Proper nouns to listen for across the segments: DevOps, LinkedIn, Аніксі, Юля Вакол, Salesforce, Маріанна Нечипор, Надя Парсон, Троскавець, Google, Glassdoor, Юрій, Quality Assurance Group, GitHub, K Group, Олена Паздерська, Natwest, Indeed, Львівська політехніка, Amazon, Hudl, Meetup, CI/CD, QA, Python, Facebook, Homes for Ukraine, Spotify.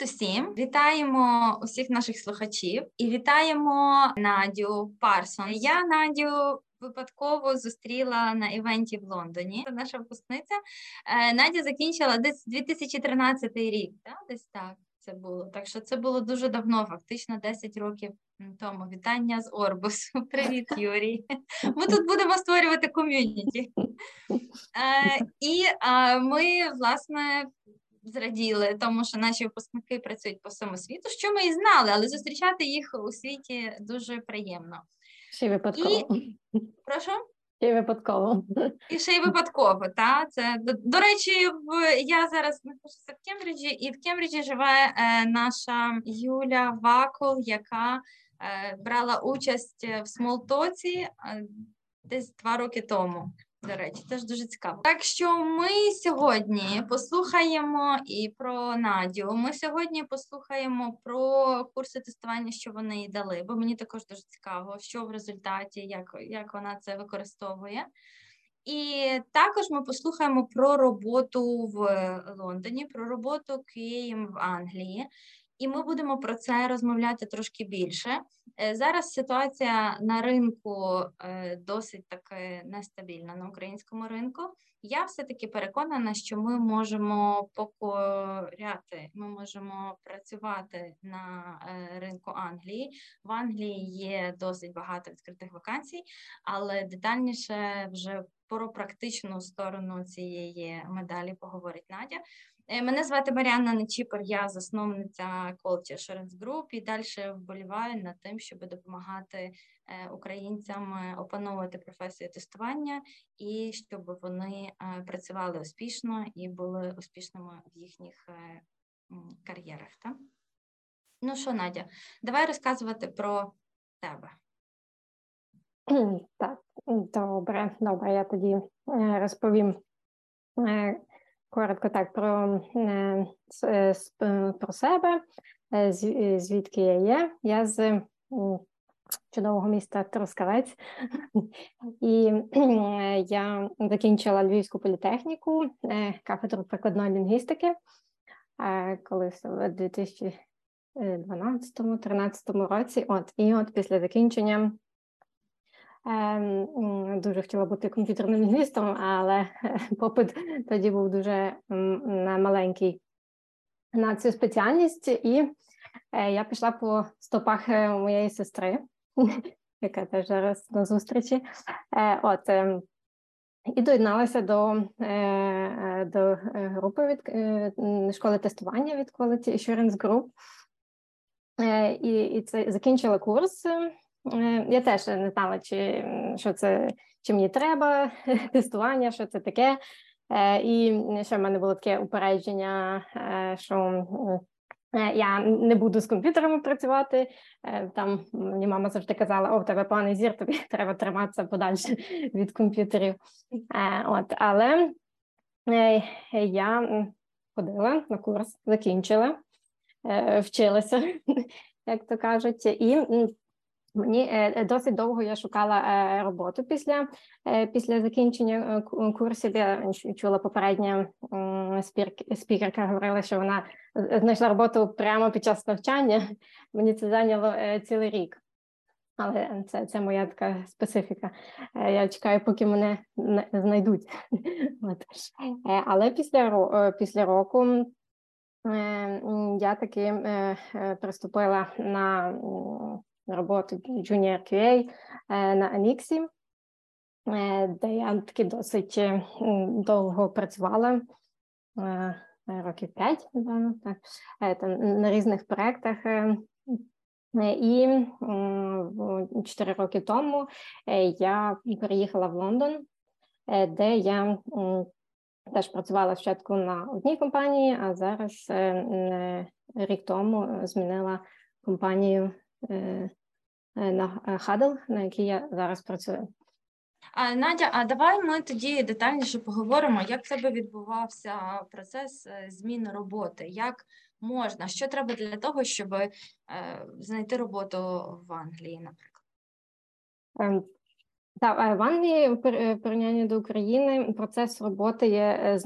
Привіт усім! Вітаємо усіх наших слухачів і вітаємо Надю Парсон. Я Надю випадково зустріла на івенті в Лондоні. Це наша випускниця. Надя закінчила десь 2013 рік, так? Десь так це було. Так що це було дуже давно, фактично 10 років тому. Вітання з Орбусу. Привіт, Юрій. Ми тут будемо створювати ком'юніті. І ми, власне, зраділи, тому що наші випускники працюють по всьому світу, що ми і знали, але зустрічати їх у світі дуже приємно. Ще й випадково. І... Прошу? Ще й випадково. І ще й випадково, так. Це... До речі, я зараз знаходжуся в Кембриджі, і в Кембриджі живе наша Юля Вакол, яка брала участь в Смолтоці десь 2 роки тому. До речі, теж дуже цікаво. Так що ми сьогодні послухаємо і про Надю. Ми сьогодні послухаємо про курси тестування, що вони їй дали, бо мені також дуже цікаво, що в результаті, як вона це використовує. І також ми послухаємо про роботу в Лондоні, про роботу Києм в Англії. І ми будемо про це розмовляти трошки більше. Зараз ситуація на ринку досить таки нестабільна на українському ринку. Я все-таки переконана, що ми можемо покоряти, ми можемо працювати на ринку Англії. В Англії є досить багато відкритих вакансій, але детальніше вже про практичну сторону цієї медалі поговорить Надя. Мене звати Маріанна Нечипор, я засновниця Quality Assurance Group і далі вболіваю над тим, щоб допомагати українцям опановувати професію тестування і щоб вони працювали успішно і були успішними в їхніх кар'єрах. Так? Ну що, Надя, давай розказувати про тебе. Так, добре, я тоді розповім коротко так про себе, звідки я є. Я з чудового міста Троскавець, і я закінчила Львівську політехніку, кафедру прикладної лінгвістики, колись в 2012-2013 році. І після закінчення дуже хотіла бути комп'ютерним лінгвістом, але попит тоді був дуже маленький на цю спеціальність. І я пішла по стопах моєї сестри, яка теж зараз на зустрічі. І доєдналася до групи від школи тестування від Quality Assurance Group. І це закінчила курс. Я теж не знала, чи мені треба тестування, що це таке. І ще в мене було таке упередження, що я не буду з комп'ютерами працювати. Там мені мама завжди казала: в тебе поганий зір, тобі треба триматися подальше від комп'ютерів. Але я ходила на курс, закінчила, вчилася, як то кажуть, і мені досить довго я шукала роботу після закінчення курсів. Я чула попередня спікерка, говорила, що вона знайшла роботу прямо під час навчання. Мені це зайняло цілий рік. Але це моя така специфіка. Я чекаю, поки мене знайдуть. Але після року я таки приступила на роботу Junior QA на Аніксі, де я таки досить довго працювала, років 5, напевно, на різних проєктах. І 4 роки тому я переїхала в Лондон, де я теж працювала спочатку на одній компанії, а зараз рік тому змінила компанію на Hudl, на якій я зараз працюю. Надя, а давай ми тоді детальніше поговоримо, як в тебе відбувався процес зміни роботи, як можна, що треба для того, щоб знайти роботу в Англії, наприклад? Так, в Англії, в порівнянні до України, процес роботи є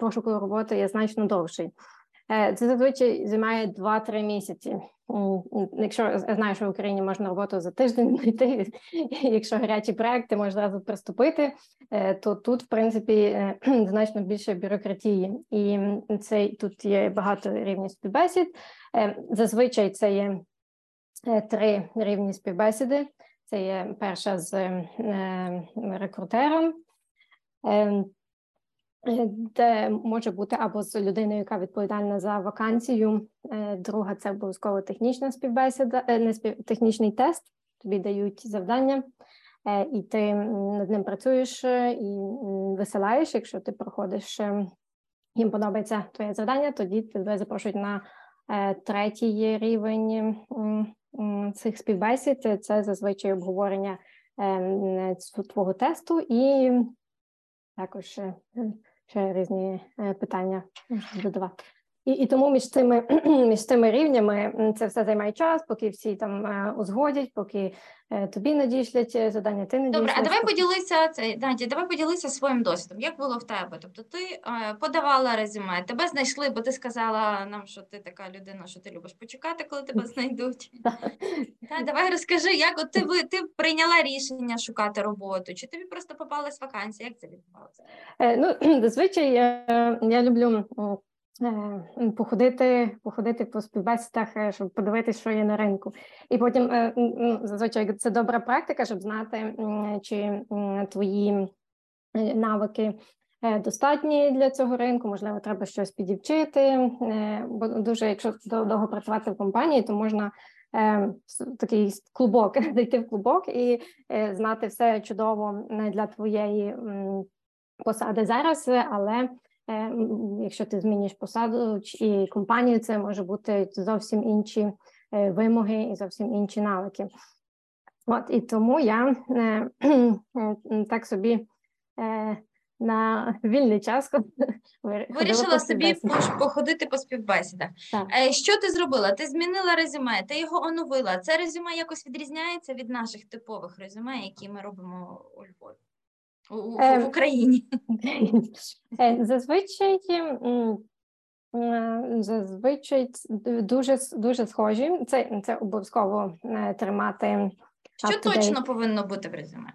пошуку роботи є значно довший. Це зазвичай займає 2-3 місяці. Якщо знаєш, що в Україні можна роботу за тиждень знайти, якщо гарячі проекти, можна зразу приступити, то тут, в принципі, значно більше бюрократії. І це, тут є багато рівнів співбесід. Зазвичай це є 3 рівні співбесіди. Це є перша з рекрутером, де може бути або з людиною, яка відповідальна за вакансію. Друга – це обов'язково технічна співбесіда, технічний тест, тобі дають завдання, і ти над ним працюєш і висилаєш. Якщо ти проходиш, їм подобається твоє завдання, тоді тебе запрошують на 3-й рівень цих співбесід. Це зазвичай обговорення твого тесту і також ще різні питання додавати. І тому між цими рівнями це все займає час, поки всі там узгодять, поки тобі надішлять задання, ти надішлять. Добре, а давай поділися, Надя, своїм досвідом. Як було в тебе? Тобто ти подавала резюме, тебе знайшли, бо ти сказала нам, що ти така людина, що ти любиш почекати, коли тебе знайдуть. Давай розкажи, як ти прийняла рішення шукати роботу, чи тобі просто попалась вакансія, як це відбувалося? Ну, зазвичай я люблю походити по співбесідах, щоб подивитися, що є на ринку. І потім, зазвичай, це добра практика, щоб знати, чи твої навики достатні для цього ринку, можливо, треба щось підівчити. Бо дуже, якщо довго працювати в компанії, то можна такий клубок, зайти в клубок і знати все чудово для твоєї посади зараз, але якщо ти зміниш посаду чи компанію, це може бути зовсім інші вимоги і зовсім інші навики. От, і тому я так собі на вільний час вирішила собі походити по співбесідах. Так. Що ти зробила? Ти змінила резюме, ти його оновила. Це резюме якось відрізняється від наших типових резюме, які ми робимо у Львові? В Україні. Зазвичай дуже, дуже схожі. Це обов'язково тримати. Що точно повинно бути в резюме?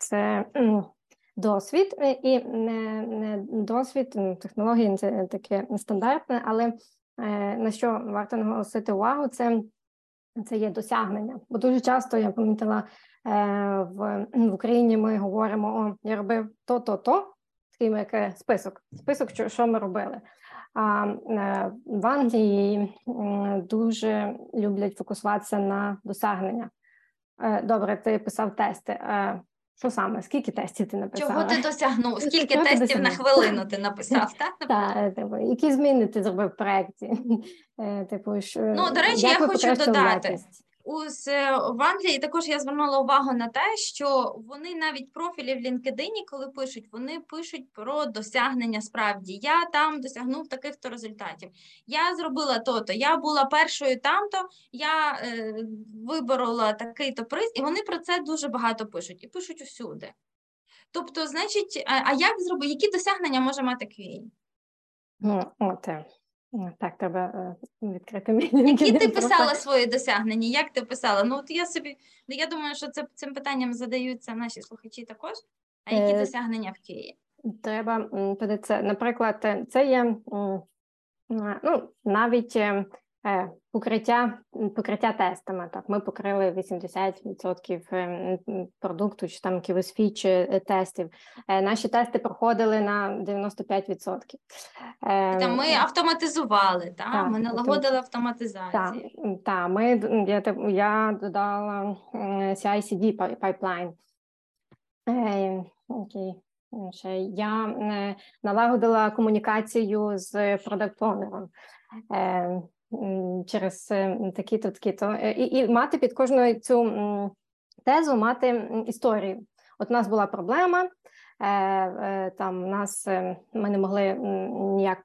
Це досвід. І досвід, технології – це таке стандартне, але на що варто наголосити увагу – це є досягнення. Бо дуже часто, я помітила, в Україні ми говоримо, я робив то-то-то, таким як список, що ми робили. А в Англії дуже люблять фокусуватися на досягнення. Добре, ти писав тести. Що саме? Скільки тестів ти написала? Чого ти досягнув? Скільки тестів на хвилину ти написав? Так, які зміни ти зробив в проєкті? Ну, до речі, я хочу додати. В Англії також я звернула увагу на те, що вони навіть профілі в LinkedIn, коли пишуть, вони пишуть про досягнення справді. Я там досягнув таких-то результатів. Я зробила то-то, я була першою там-то, я виборола такий-то приз. І вони про це дуже багато пишуть. І пишуть усюди. Тобто, значить, які досягнення може мати QA? Так, треба відкрити мені. Які ти писала свої досягнення? Як ти писала? Ну, от я думаю, що цим питанням задаються наші слухачі також. А які досягнення в Києві? Треба подивитися. Наприклад, це є навіть покриття тестами. Так, ми покрили 80% продукту, чи там якісь фічі тестів. Наші тести проходили на 95%. Ми автоматизували, так? Ми налагодили автоматизацію. Так, я додала CI/CD пайплайн. Окей. Я налагодила комунікацію з продакт-онером через такі-то, такі-то. І мати під кожну цю тезу, мати історію. От у нас була проблема, ми не могли ніяк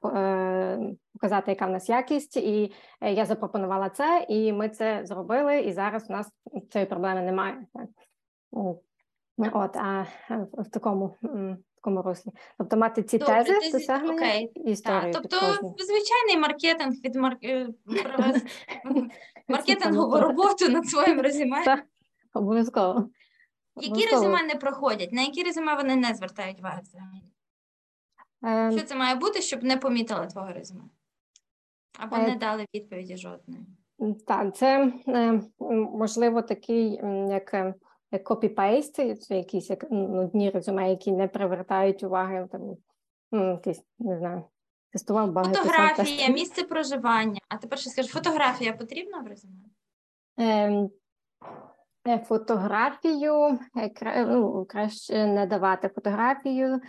показати, яка в нас якість, і я запропонувала це, і ми це зробили, і зараз у нас цієї проблеми немає. От, а в такому такому руслі. Тобто мати ці тези, досягнення і історію. Тобто звичайний маркетинг від маркетингову роботу над своїм резюме. Так, обов'язково. Які резюме не проходять? На які резюме вони не звертають увагу? Що це має бути, щоб не помітили твого резюме? Або не дали відповіді жодної? Так, це, можливо, такий, як копі-пейсти, це якісь нудні резюме, які не привертають уваги, там, якісь, не знаю, тестував багато. Фотографія, місце проживання. А тепер ще скажу, фотографія потрібна в резюме? Фотографію, краще не давати фотографію,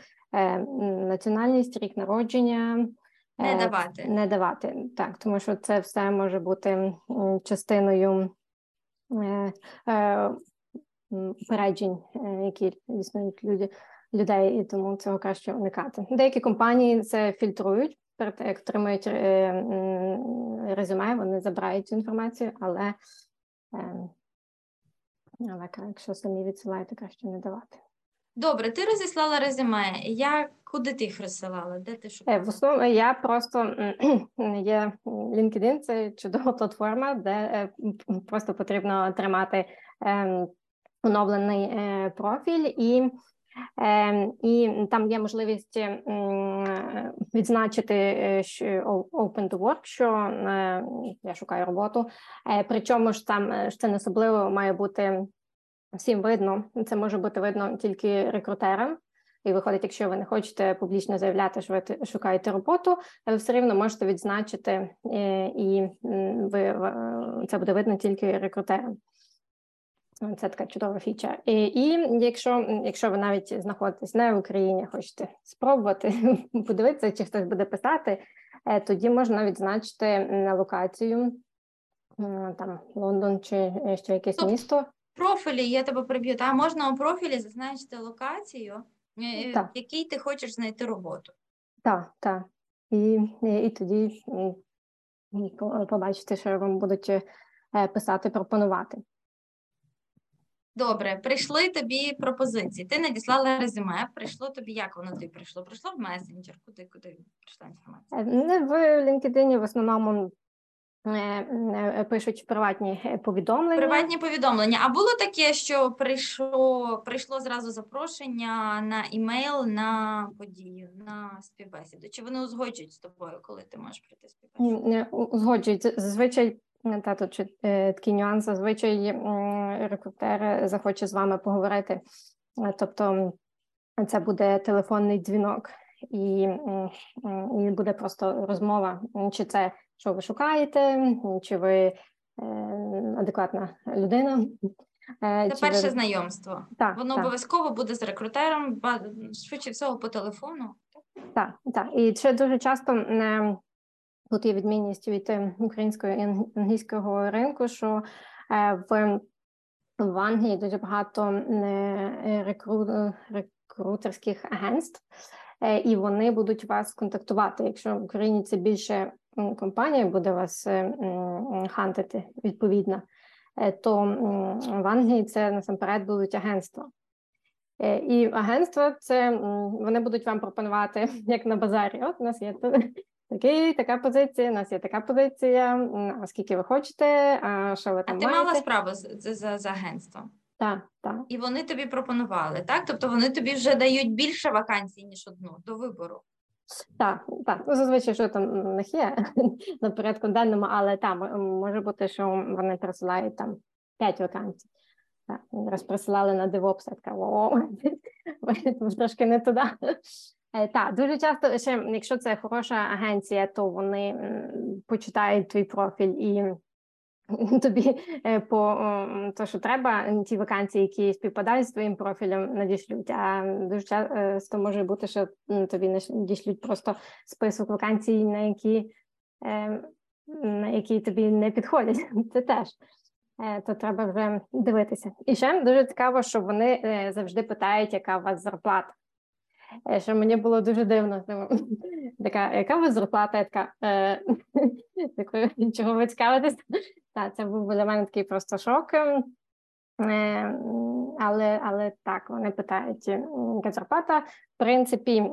національність, рік народження. Не давати, так, тому що це все може бути частиною упереджень, які існують людей, і тому цього краще уникати. Деякі компанії це фільтрують, перед тим, як отримують резюме, вони забирають цю інформацію, але якщо самі відсилають, то краще не давати. Добре, ти розіслала резюме. Куди ти їх розсилала? Де ти шукала? В основному я просто є LinkedIn, це чудова платформа, де просто потрібно тримати оновлений профіль, і там є можливість відзначити open to work, що я шукаю роботу. Причому ж там це не особливо має бути всім видно. Це може бути видно тільки рекрутерам. І виходить, якщо ви не хочете публічно заявляти, що ви шукаєте роботу, ви все рівно можете відзначити, і це буде видно тільки рекрутерам. Це така чудова фіча. І якщо ви навіть знаходитесь не в Україні, хочете спробувати подивитися, чи хтось буде писати, тоді можна відзначити локацію, там Лондон чи ще якесь місто. Профілі, я тебе приб'ю, а можна у профілі зазначити локацію, в якій ти хочеш знайти роботу. Так, так. І тоді побачите, що вам будуть писати, пропонувати. Добре, прийшли тобі пропозиції. Ти надіслала резюме, прийшло тобі, як воно тобі прийшло? Прийшло в месенджер? Куди прийшла інформація? В LinkedIn в основному пишуть приватні повідомлення. Приватні повідомлення. А було таке, що прийшло зразу запрошення на імейл, на подію, на співбесіду? Чи вони узгоджують з тобою, коли ти можеш прийти співбесіду? Узгоджують. Зазвичай, такий нюанс, зазвичай рекрутер захоче з вами поговорити. Тобто це буде телефонний дзвінок і буде просто розмова, чи це що ви шукаєте, чи ви адекватна людина. Це перше знайомство. Так, воно обов'язково буде з рекрутером, швидше всього по телефону. Так, так. І ще дуже часто тут є відмінність від українського і англійського ринку, що в Англії дуже багато рекрутерських агентств, і вони будуть вас контактувати. Якщо в Україні це більше компанія буде вас хантити, відповідно, то в Англії це насамперед будуть агентства. І агентства вони будуть вам пропонувати, як на базарі. От у нас є така позиція, у нас є така позиція, а скільки ви хочете, а що ви там маєте. А ти мала справу з агентством? Так, так. І вони тобі пропонували, так? Тобто вони тобі вже дають більше вакансій, ніж одну, до вибору. Так, так. Зазвичай, що там в них є на порядку денному, але там може бути, що вони присилають там 5 вакансій. Так, раз присилали на DevOps, я така, трошки не туди. Так, дуже часто, ще, якщо це хороша агенція, то вони почитають твій профіль і тобі те, що треба, ті вакансії, які співпадають з твоїм профілем, надішлють. А дуже часто може бути, що тобі надішлють просто список вакансій, на які тобі не підходять. Це теж. То треба вже дивитися. І ще дуже цікаво, що вони завжди питають, яка у вас зарплата. Що мені було дуже дивно. Така, яка у вас зарплата? Я така, чого ви цікавитесь? Це був для мене такий просто шок. Але так, вони питають Газарпата. В принципі,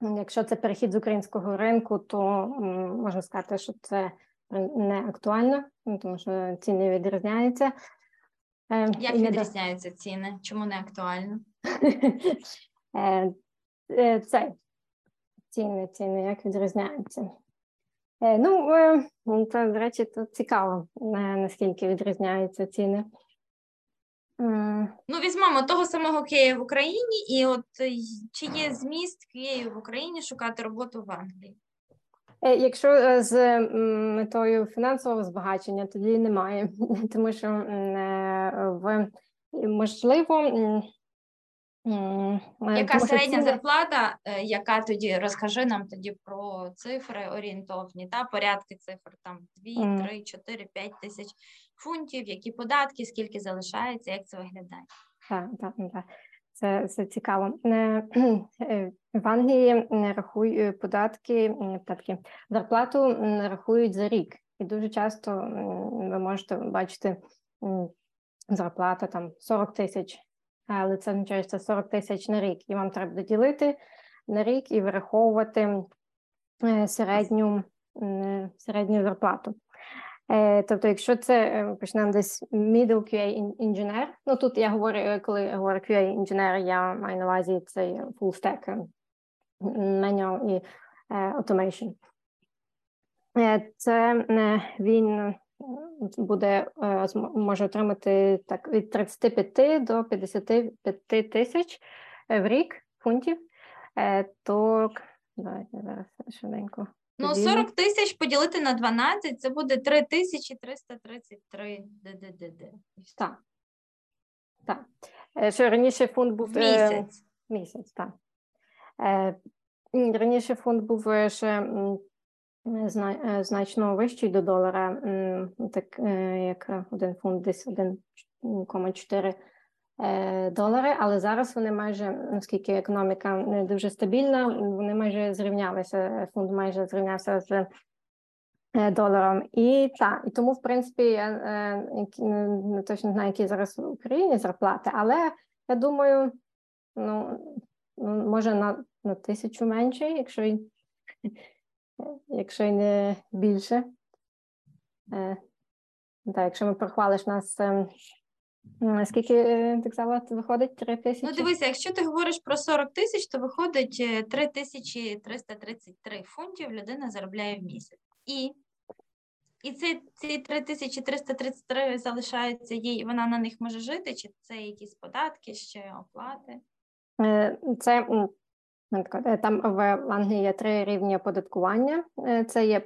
якщо це перехід з українського ринку, то можна сказати, що це не актуально, тому що ціни відрізняються. Як відрізняються ціни? Чому не актуально? Це ціни як відрізняються. Ну, це, до речі, то цікаво, наскільки відрізняються ціни. Ну, візьмемо того самого Києва в Україні, і от чи є зміст Києва в Україні шукати роботу в Англії? Якщо з метою фінансового збагачення, тоді немає, тому що Яка середня зарплата, яка тоді, розкажи нам тоді про цифри орієнтовні, та порядки цифр, там 2, 3, 4, 5 тисяч фунтів, які податки, скільки залишається, як це виглядає? Так. Це цікаво. В Англії рахують податки, зарплату рахують за рік. І дуже часто ви можете бачити зарплата там 40 тисяч. Але це означає, що це 40 тисяч на рік. І вам треба доділити на рік і враховувати середню зарплату. Тобто, якщо це, почнемо десь middle QA-інженер, ну тут я говорю, коли я говорю QA-інженер, я маю на увазі цей full stack, manual і automation. Це він може отримати так, від 35 до 55 тисяч в рік фунтів. То, давайте зараз швиденько. Ну, 40 тисяч поділити на 12, це буде 3333 ДДДД. Так. Що раніше фунт був... Місяць, так. Раніше фунт був ще значно вищий до долара, так як один фунт десь 1,4 долари, але зараз вони майже, оскільки економіка не дуже стабільна, вони майже зрівнялися, фунт майже зрівнявся з доларом. І тому, в принципі, я не точно знаю, які зараз в Україні зарплати, але я думаю, може на тисячу менше, якщо й не більше. Так, якщо ми порахувалиш нас, скільки, так сказала, виходить 3 тисячі? Ну, дивися, якщо ти говориш про 40 тисяч, то виходить 3333 фунтів людина заробляє в місяць. І ці 3333 залишаються їй, вона на них може жити, чи це якісь податки, ще оплати? Це... Там в Англії є 3 рівні оподаткування. Це є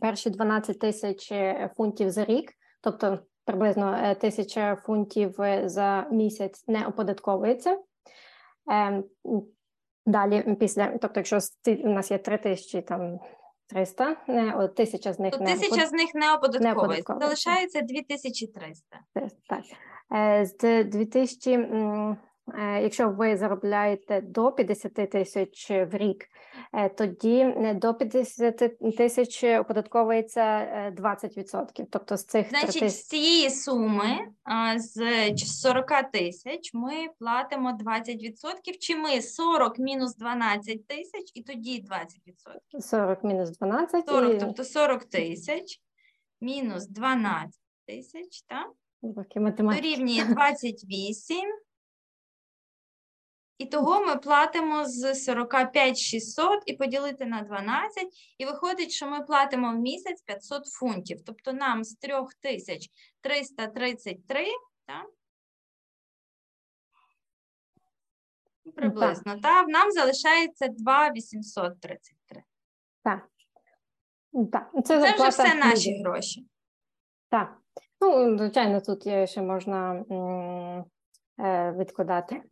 перші 12 тисяч фунтів за рік, тобто приблизно 1000 фунтів за місяць не оподатковується. Далі, тобто якщо у нас є 3300, 1000 з них не оподатковується. 1000 з них не оподатковується, залишається 2300. Так. З 2000... Якщо ви заробляєте до 50 тисяч в рік, тоді до 50 тисяч оподатковується 20%. Тобто з цих 30... Значить, з цієї суми, з 40 тисяч, ми платимо 20%, чи ми 40 мінус 12 тисяч, і тоді 20%? 40 мінус 12. 40, і... Тобто 40 тисяч мінус 12 тисяч, так? Дорівнює 28. І того ми платимо з 45,600 і поділити на 12, і виходить, що ми платимо в місяць 500 фунтів. Тобто нам з 3333, так? Приблизно, так? Нам залишається 2833. Так. Це вже все наші гроші. Так. Ну, звичайно, тут є ще можна... відкладати,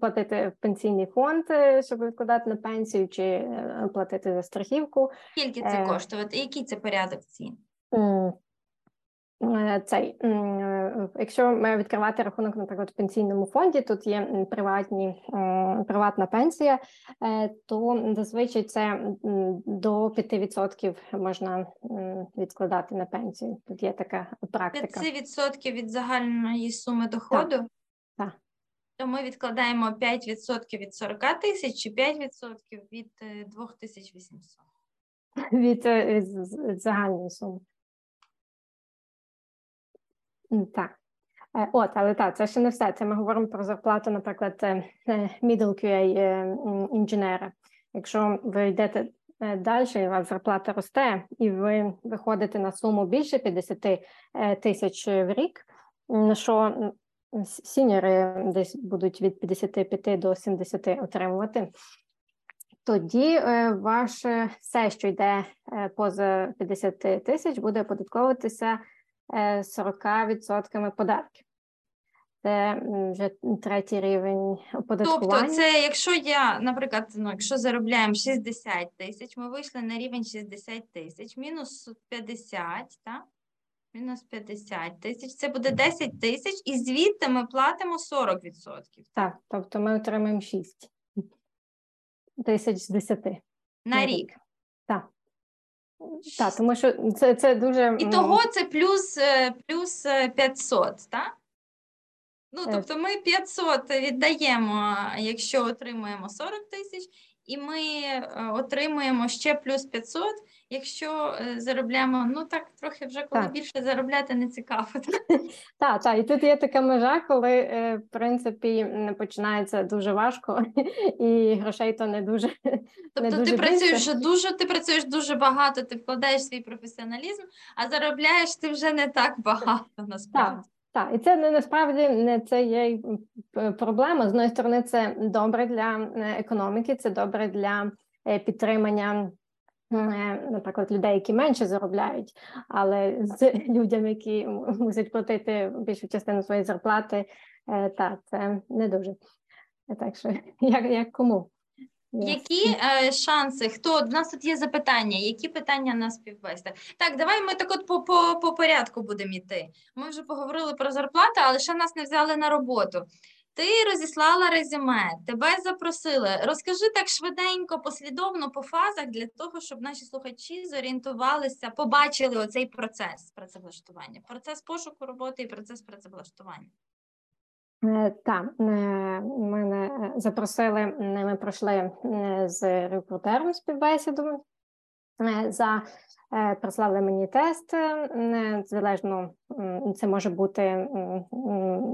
платити в пенсійний фонд, щоб відкладати на пенсію, чи платити за страхівку. Скільки це коштувати? Який це порядок цін? Якщо ми відкривати рахунок, наприклад, в пенсійному фонді, тут є приватна пенсія, то зазвичай це до 5% можна відкладати на пенсію. Тут є така практика. 5% від загальної суми доходу? Так. Так. То ми відкладаємо 5% від 40 тисяч і 5% від 2800. Від загальної суми. Так. Але так, це ще не все. Це ми говоримо про зарплату, наприклад, middle QA-інженера. Якщо ви йдете далі, і у вас зарплата росте, і ви виходите на суму більше 50 тисяч в рік, що сіньори десь будуть від 55 до 70 отримувати, тоді ваше все, що йде поза 50 тисяч, буде оподатковуватися 40% податків. Це вже третій рівень оподаткування. Тобто це якщо я, наприклад, якщо заробляємо 60 тисяч, ми вийшли на рівень 60 тисяч, мінус 50, так? Мінус 50 тисяч, це буде 10 тисяч, і звідти ми платимо 40%. Так, тобто ми отримаємо 6 тисяч з 10. На рік. Так. Так, тому що це дуже... І того це плюс 500, так? Тобто ми 500 віддаємо, якщо отримуємо 40 тисяч, і ми отримуємо ще плюс 500, якщо заробляємо, трохи вже, коли більше заробляти, не цікаво. Так, і тут є така межа, коли, в принципі, починається дуже важко, і грошей то не дуже. Тобто ти працюєш дуже багато, ти вкладаєш свій професіоналізм, а заробляєш ти вже не так багато, насправді. Так, і це насправді це є проблема. З одної сторони, це добре для економіки, це добре для підтримання, наприклад, людей, які менше заробляють, але з людям, які мусять платити більшу частину своєї зарплати, це не дуже. Так що, як кому? Які шанси? У нас тут є запитання, які питання на співбесідах? Так, давай ми так от по порядку будемо йти. Ми вже поговорили про зарплату, але ще нас не взяли на роботу. Ти розіслала резюме, тебе запросили. Розкажи так швиденько, послідовно, по фазах, для того, щоб наші слухачі зорієнтувалися, побачили оцей процес працевлаштування, процес пошуку роботи і процес працевлаштування. Так, мене запросили, ми пройшли з рекрутером співбесіду, прислали мені тест, залежно, це може бути,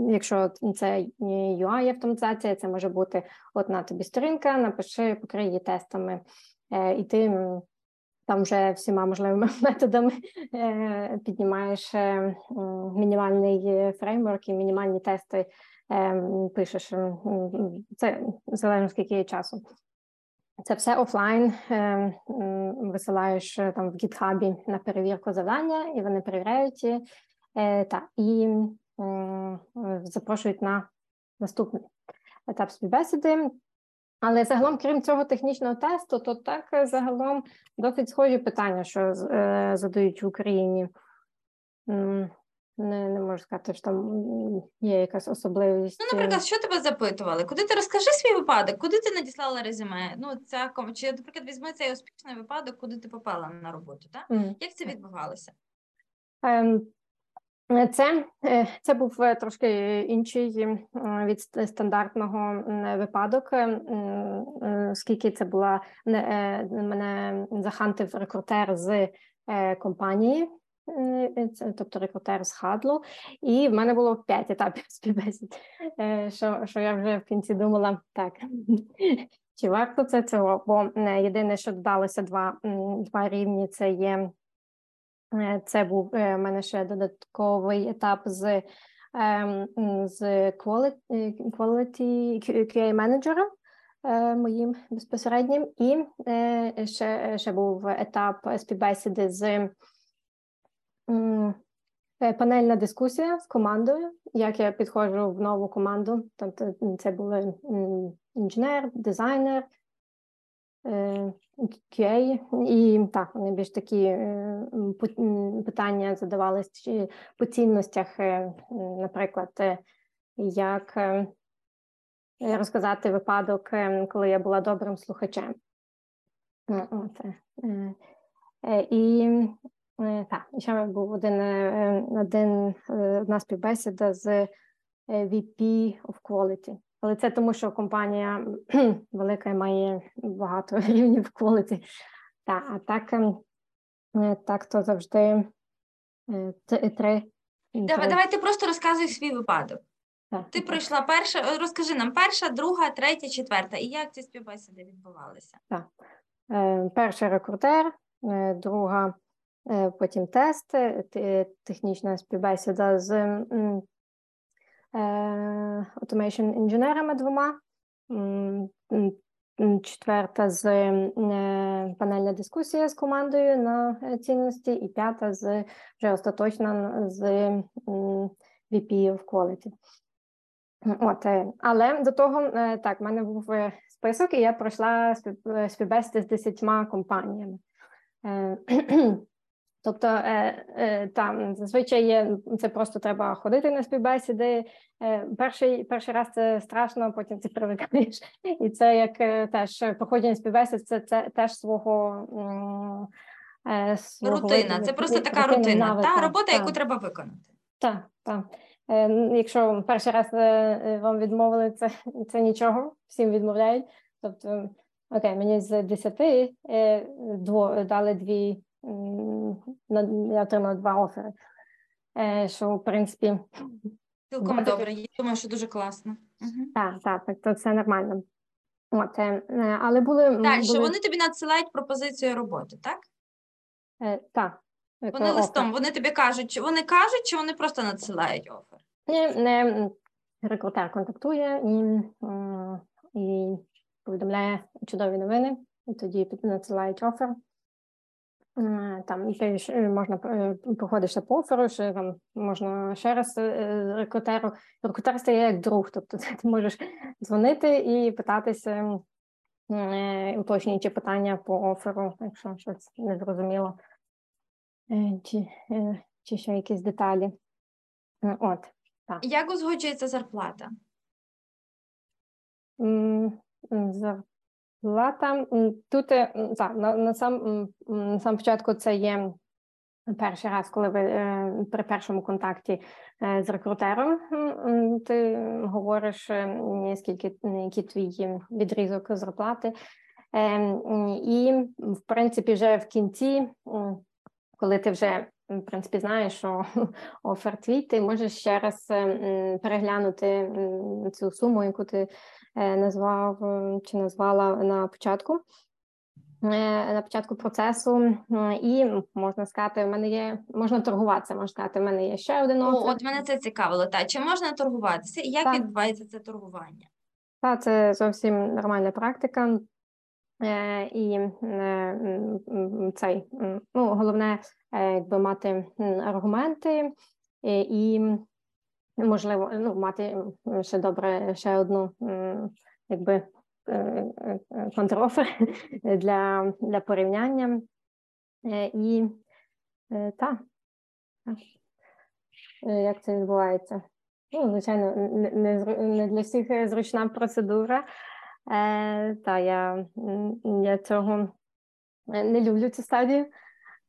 якщо це UI-автоматизація, це може бути одна тобі сторінка, напиши, покрий її тестами, і ти там вже всіма можливими методами піднімаєш мінімальний фреймворк і мінімальні тести пишеш. Це залежно, скільки є часу. Це все офлайн, висилаєш там в гітхабі на перевірку завдання, і вони перевіряють, і запрошують на наступний етап співбесіди. Але загалом, крім цього технічного тесту, то так загалом досить схожі питання, що задають в Україні. Не можу сказати, що там є якась особливість. Наприклад, що тебе запитували? Куди ти розкажи свій випадок? Куди ти надіслала резюме? Чи, наприклад, візьми цей успішний випадок, куди ти попала на роботу, так? Як це відбувалося? Це був трошки інший від стандартного випадок, оскільки це була мене захантив рекрутер з компанії, тобто рекрутер з Hudl, і в мене було 5 етапів співбесід, що я вже в кінці думала, чи варто це цього, бо єдине, що додалося два рівні, це був у мене ще додатковий етап з Quality QA-менеджером моїм безпосереднім, і ще був етап співбесіди з панельна дискусія з командою, як я підходжу в нову команду. Тобто це були інженер, дизайнер, QA, і так, вони більш такі питання задавались по цінностях, наприклад, як розказати випадок, коли я була добрим слухачем. От. І так, ще був одна співбесіда з VP of Quality. Але це тому, що компанія велика і має багато рівнів quality. Так, а так то завжди три. Давай ти просто розказуй свій випадок. Так. Ти пройшла перша, розкажи нам, перша, друга, третя, четверта. І як ці співбесіди відбувалися? Так. Перша рекрутер, друга, потім тест, технічна співбесіда з automation-інженерами двома, четверта з панельна дискусія з командою на цінності і п'ята з вже остаточна з VP of Quality. От, але до того, так, в мене був список, і я пройшла співбесіди з 10 компаніями. Тобто, там, зазвичай є, це просто треба ходити на співбесіди. Перший раз це страшно, потім ти привикаєш. І це як теж проходження співбесід, це теж свого рутина, це просто така рутина, навика, та робота, яку треба виконати. Так, так. Якщо перший раз вам відмовили, це нічого, всім відмовляють. Тобто, окей, мені з 10 дали 2, я отримала 2 офери, що, в принципі... Цілком добре, я думаю, що дуже класно. Так, то це нормально. От, але дальше, вони тобі надсилають пропозицію роботи, так? Так. Вони листом, вони тобі кажуть, вони кажуть, чи вони просто надсилають офер? Не, рекрутер контактує і повідомляє чудові новини, і тоді надсилають офер. Там можна проходиш по оферу, ще там можна ще раз рекрутеру. Рекрутер стає як друг, тобто ти можеш дзвонити і питатися, уточнюючи питання по оферу, якщо щось не зрозуміло. Чи ще якісь деталі. От, так. Як узгоджується зарплата? Зарплата. Тут, так, на сам початку це є перший раз, коли ви при першому контакті з рекрутером ти говориш, який твій відрізок зарплати. І, в принципі, вже в кінці... Коли ти вже, в принципі, знаєш, що офер твій, ти можеш ще раз переглянути цю суму, яку ти назвав чи назвала на початку процесу. І, можна сказати, можна торгуватися, можна сказати, в мене є ще один офер. От мене це цікавило, так. Чи можна торгуватися? І як відбувається це торгування? Так, це зовсім нормальна практика. І цей, головне, якби мати аргументи і, можливо, мати ще добре, ще одну, якби, контрофер для порівняння. І, так, як це відбувається? Звичайно, не для всіх зручна процедура. Та я цього не люблю, цю стадію,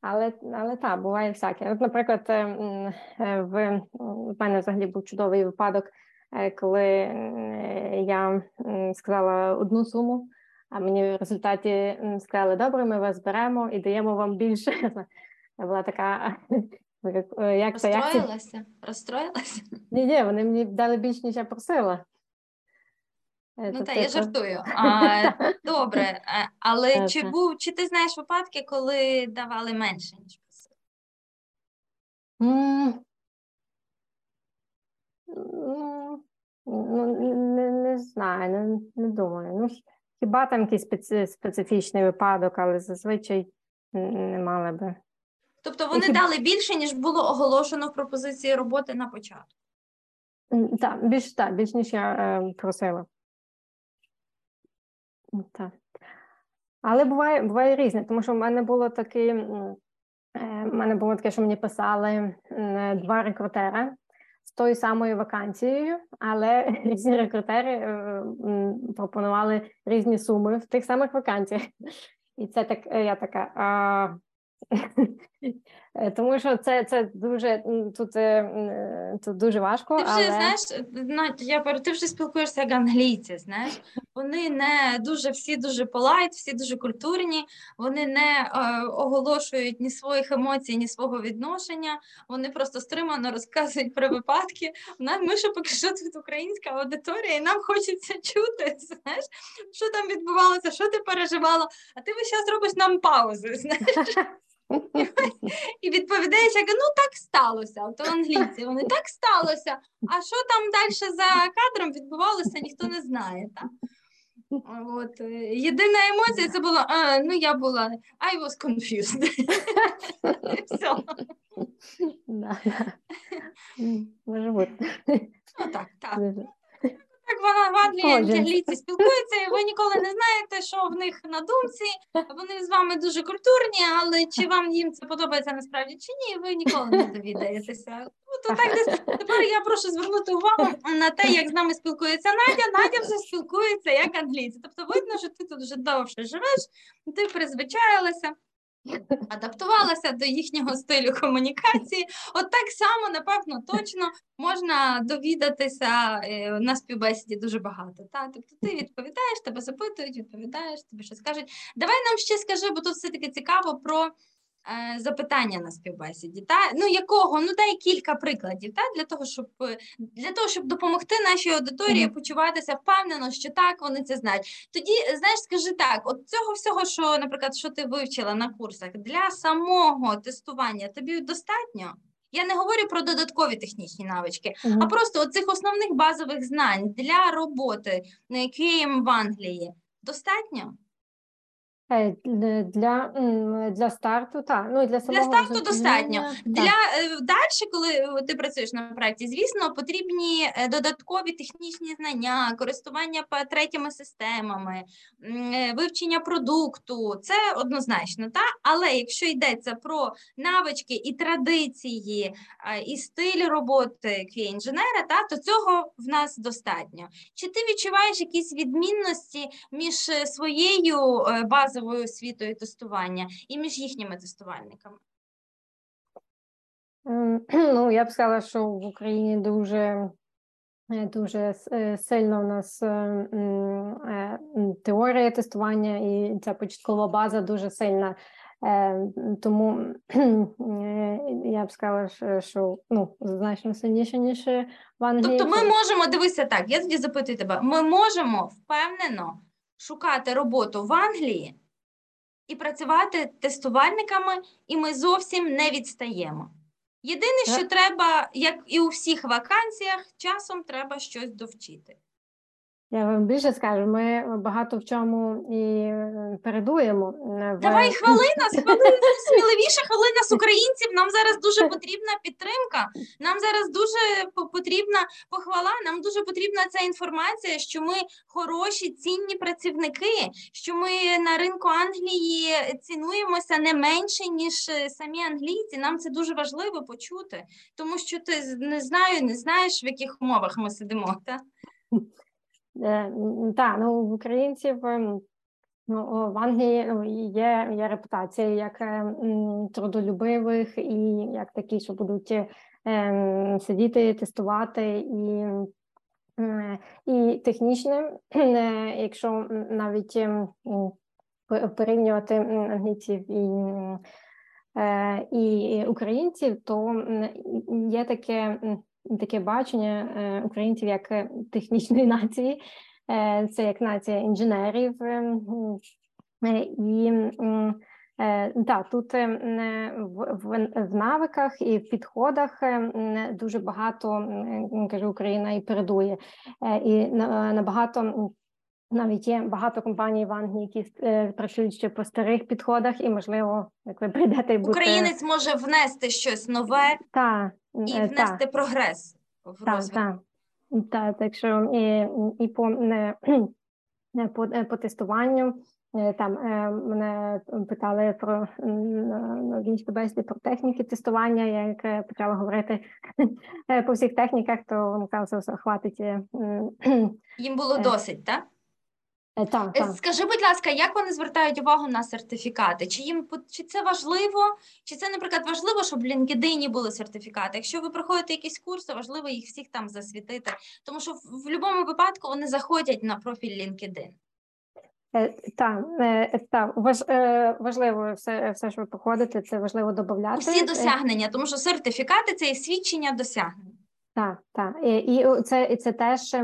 але так, буває всяке. От, наприклад, в мене взагалі був чудовий випадок, коли я сказала одну суму, а мені в результаті сказали: добре, ми вас беремо і даємо вам більше. Я була така... Розстроїлася? Ні, вони мені дали більше, ніж я просила. Так, я жартую. Добре, але чи ти знаєш випадки, коли давали менше, ніж просили? Не знаю, не думаю. Хіба там якийсь специфічний випадок, але зазвичай не мали би. Тобто вони дали більше, ніж було оголошено в пропозиції роботи на початку? Так, більш ніж я просила. Так. Але буває різне, тому що в мене було таке, що мені писали два рекрутера з тою самою вакансією, але різні рекрутери пропонували різні суми в тих самих вакансіях. І це так, я така, тому що це дуже дуже важко. Ти вже, знаєш, ти вже спілкуєшся як англійці, знаєш. Вони не дуже, всі дуже полайт, всі дуже культурні, вони не оголошують ні своїх емоцій, ні свого відношення, вони просто стримано розказують про випадки. Ми ще поки що тут українська аудиторія, і нам хочеться чути, знаєш, що там відбувалося, що ти переживала, а ти зараз робиш нам паузи, знаєш. І відповідаєш, як, так сталося, то англійці, вони, так сталося, а що там далі за кадром відбувалося, ніхто не знає, так? От. Єдина емоція, це було, я була, I was confused. Все. Може бути. Так. Так в англійці спілкуються, і ви ніколи не знаєте, що в них на думці, вони з вами дуже культурні, але чи вам їм це подобається насправді чи ні, ви ніколи не довідаєтеся. Тепер я прошу звернути увагу на те, як з нами спілкується Надя. Надя вже спілкується як англійці. Тобто видно, що ти тут вже довше живеш, ти призвичаїлася, адаптувалася до їхнього стилю комунікації. От так само, напевно, точно можна довідатися на співбесіді дуже багато. Так? Тобто ти відповідаєш, тебе запитують, відповідаєш, тобі щось кажуть. Давай нам ще скажи, бо тут все-таки цікаво про запитання на співбесіді. Так? Дай кілька прикладів, так? Для того, щоб допомогти нашій аудиторії почуватися впевнено, що так, вони це знають. Тоді, знаєш, скажи так, от цього всього, що, наприклад, що ти вивчила на курсах, для самого тестування тобі достатньо? Я не говорю про додаткові технічні навички, а просто оцих основних базових знань для роботи QA в Англії достатньо? Для старту, так. Для старту достатньо. Далі, коли ти працюєш на проєкті, звісно, потрібні додаткові технічні знання, користування третіми системами, вивчення продукту. Це однозначно, так? Але якщо йдеться про навички і традиції, і стиль роботи QA-інженера, то цього в нас достатньо. Чи ти відчуваєш якісь відмінності між своєю базовою освітою тестування і між їхніми тестувальниками? Я б сказала, що в Україні дуже, дуже сильно у нас теорія тестування і ця початкова база дуже сильна. Тому я б сказала, що значно сильніше, ніж в Англії. Тобто ми можемо, дивися так, я тоді запитую тебе, ми можемо впевнено шукати роботу в Англії і працювати тестувальниками, і ми зовсім не відстаємо. Єдине, що треба, як і у всіх вакансіях, часом треба щось довчити. Я вам більше скажу, ми багато в чому і передуємо. Давай, хвали нас, сміливіше, хвали нас, українців, нам зараз дуже потрібна підтримка, нам зараз дуже потрібна похвала, нам дуже потрібна ця інформація, що ми хороші, цінні працівники, що ми на ринку Англії цінуємося не менше, ніж самі англійці, нам це дуже важливо почути, тому що ти не знаєш, в яких умовах ми сидимо, так? Так, в українців в Англії є репутація як трудолюбивих і як такі, що будуть сидіти, тестувати і технічно, якщо навіть порівнювати англійців і українців, то є таке бачення українців як технічної нації, це як нація інженерів. І тут в навиках і в підходах дуже багато, кажу, Україна і передує. І набагато, навіть є багато компаній в Англії, які працюють ще по старих підходах, і, можливо, як ви прийдете і будете... Українець може внести щось нове. Так. І внести прогрес в розвиток. Так що і по тестуванню Там мене питали про логічні бесіди, про техніки тестування. Я як почала говорити по всіх техніках, то вони казали, що хватить. Їм було досить, так? Так. Скажи, будь ласка, як вони звертають увагу на сертифікати? Чи це важливо? Чи це, наприклад, важливо, щоб в LinkedIn були сертифікати? Якщо ви проходите якісь курси, важливо їх всіх там засвітити. Тому що в будь-якому випадку вони заходять на профіль LinkedIn. Важливо все, що ви проходите, це важливо додати. Усі досягнення, тому що сертифікати – це і свідчення досягнень. Так. І це теж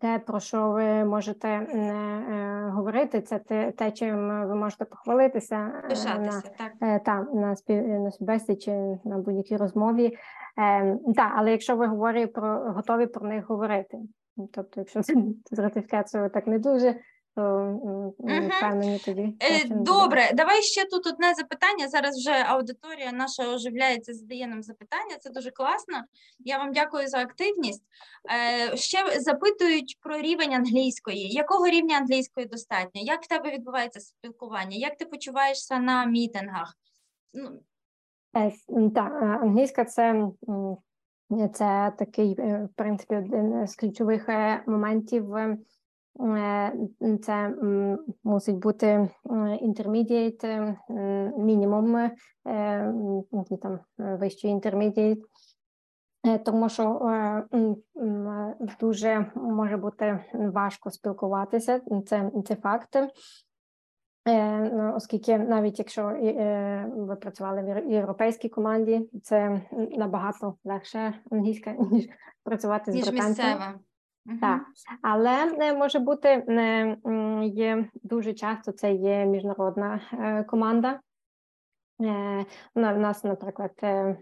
те, про що ви можете говорити, це те, чим ви можете похвалитися на співбесіді чи на будь-якій розмові. Але якщо ви готові про них говорити, тобто якщо це сертифікацію так не дуже, Добре, давай ще тут одне запитання. Зараз вже аудиторія наша оживляється, задає нам запитання, це дуже класно. Я вам дякую за активність. Ще запитують про рівень англійської. Якого рівня англійської достатньо? Як в тебе відбувається спілкування? Як ти почуваєшся на мітингах? Англійська – це такий, в принципі, один з ключових моментів. Це мусить бути intermediate, мінімум, там вищий intermediate, тому що дуже може бути важко спілкуватися, це факт. Оскільки навіть якщо ви працювали в європейській команді, це набагато легше англійська, ніж працювати з британцями. Так, але може бути, є дуже часто це є міжнародна команда. У нас, наприклад, в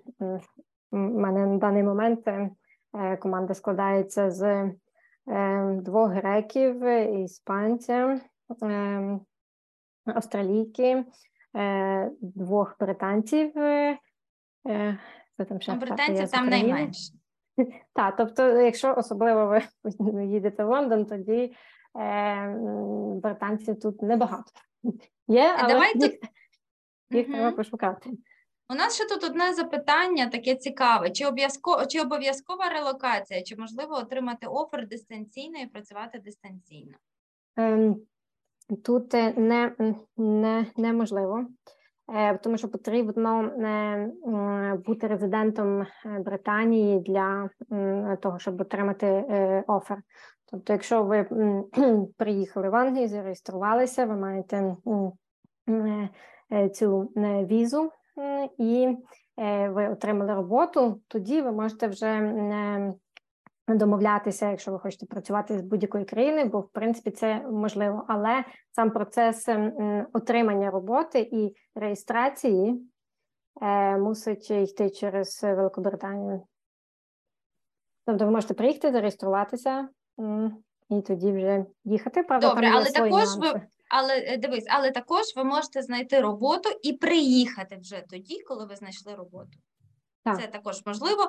мене на даний момент команда складається з двох греків, іспанця, австралійки, двох британців. Британців там найменше. Так, тобто, якщо особливо ви їдете в Лондон, тоді британців тут небагато є, але їх треба пошукати. У нас ще тут одне запитання таке цікаве. Чи обов'язкова релокація? Чи можливо отримати офер дистанційно і працювати дистанційно? Тут неможливо. Тому що потрібно бути резидентом Британії для того, щоб отримати офер. Тобто, якщо ви приїхали в Англію, зареєструвалися, ви маєте цю візу і ви отримали роботу, тоді ви можете вже домовлятися, якщо ви хочете працювати з будь-якої країни, бо, в принципі, це можливо. Але сам процес отримання роботи і реєстрації мусить йти через Великобританію. Тобто ви можете приїхати, зареєструватися і тоді вже їхати. Правда, добре, але також ви можете знайти роботу і приїхати вже тоді, коли ви знайшли роботу. Так. Це також можливо.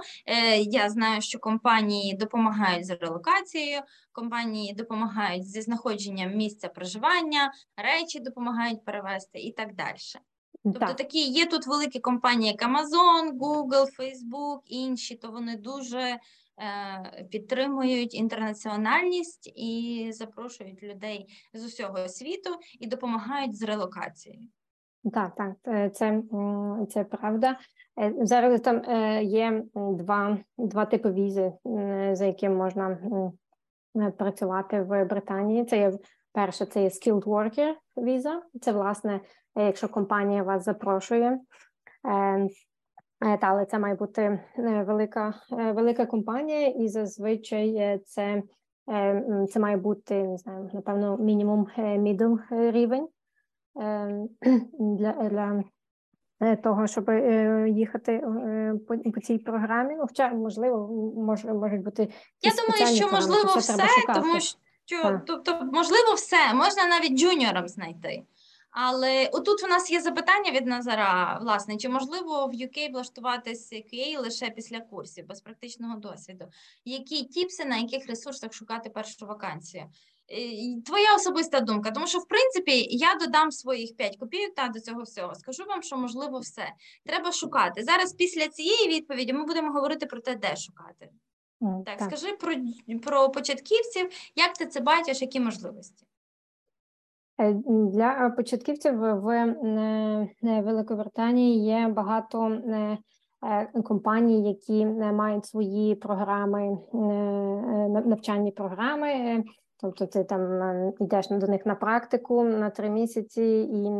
Я знаю, що компанії допомагають з релокацією, компанії допомагають зі знаходженням місця проживання, речі допомагають перевезти і так далі. Тобто такі є тут великі компанії, як Amazon, Google, Facebook, інші, то вони дуже підтримують інтернаціональність і запрошують людей з усього світу і допомагають з релокацією. Так, це правда. Зараз там є два типи візи, за яким можна працювати в Британії. Це є перше, це є skilled worker віза. Це, власне, якщо компанія вас запрошує, але це має бути велика компанія, і зазвичай це має бути, не знаю, напевно, мінімум middle рівень для того, щоб їхати по цій програмі. Хоча, можливо, можуть бути... Я думаю, що можливо все, тому що... Тобто, можливо все, можна навіть джуніором знайти. Але отут у нас є запитання від Назара, власне, чи можливо в UK влаштуватися QA лише після курсів, без практичного досвіду? Які тіпси, на яких ресурсах шукати першу вакансію? Твоя особиста думка, тому що, в принципі, я додам своїх 5 копійок та до цього всього. Скажу вам, що, можливо, все. Треба шукати. Зараз після цієї відповіді ми будемо говорити про те, де шукати. Так. Скажи про початківців, як ти це бачиш, які можливості? Для початківців в Великобританії є багато компаній, які мають свої програми, навчальні програми. Тобто ти там йдеш до них на практику на 3 місяці, і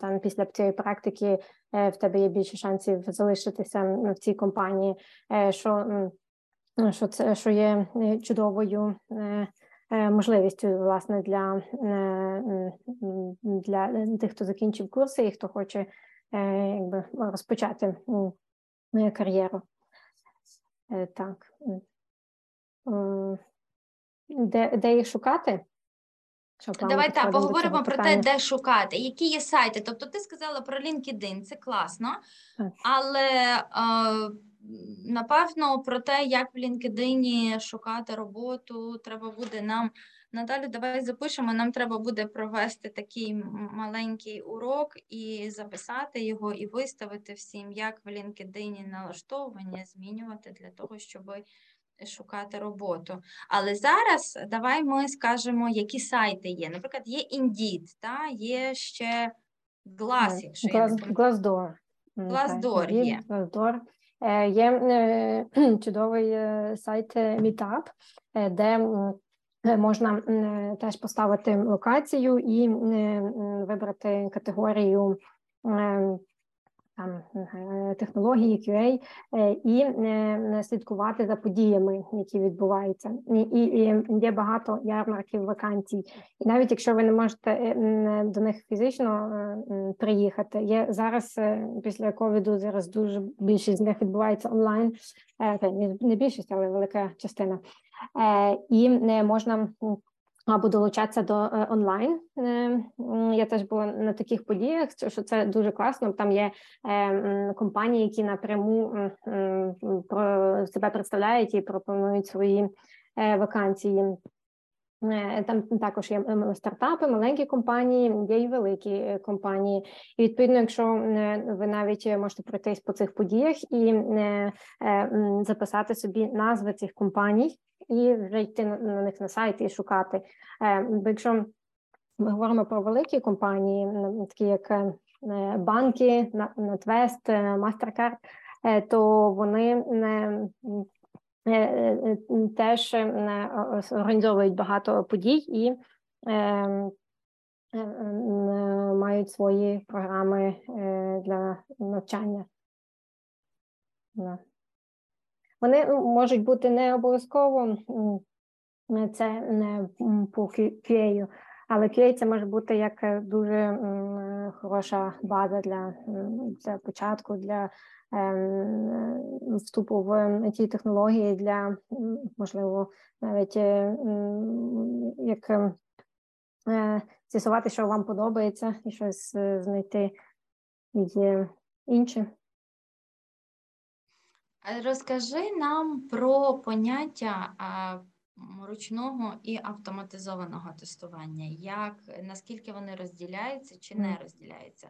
там після цієї практики в тебе є більше шансів залишитися в цій компанії, що є чудовою можливістю, власне, для тих, хто закінчив курси і хто хоче якби розпочати кар'єру. Так. Де їх шукати? Давай так, поговоримо про те, де шукати, які є сайти. Тобто ти сказала про LinkedIn, це класно, але напевно про те, як в LinkedIn шукати роботу, треба буде нам, Наталю, давай запишемо, нам треба буде провести такий маленький урок і записати його, і виставити всім, як в LinkedIn налаштовування змінювати для того, щоб шукати роботу. Але зараз давай ми скажемо, які сайти є. Наприклад, є Indeed, та? Є ще Glass, якщо Glassdoor. Glassdoor є. Glassdoor. Є чудовий сайт Meetup, де можна теж поставити локацію і вибрати категорію там технології, QA, і слідкувати за подіями, які відбуваються. І є багато ярмарків, вакансій. І навіть якщо ви не можете до них фізично приїхати, є зараз, після ковіду, зараз дуже більшість з них відбувається онлайн. Не більшість, але велика частина. І можна або долучатися до онлайн. Я теж була на таких подіях, що це дуже класно. Там є компанії, які напряму себе представляють і пропонують свої вакансії. Там також є стартапи, маленькі компанії, є і великі компанії. І, відповідно, якщо ви навіть можете пройтись по цих подіях і записати собі назви цих компаній, і вже йти на них на сайт і шукати. Бо якщо ми говоримо про великі компанії, такі як банки, Natwest, Mastercard, то вони теж організовують багато подій і мають свої програми для навчання. Вони можуть бути не обов'язково це по QA, але QA це може бути як дуже хороша база для початку, для вступу в ті технології, для, можливо, навіть як з'ясувати, що вам подобається, і щось знайти інше. Розкажи нам про поняття ручного і автоматизованого тестування. Наскільки вони розділяються чи не розділяються?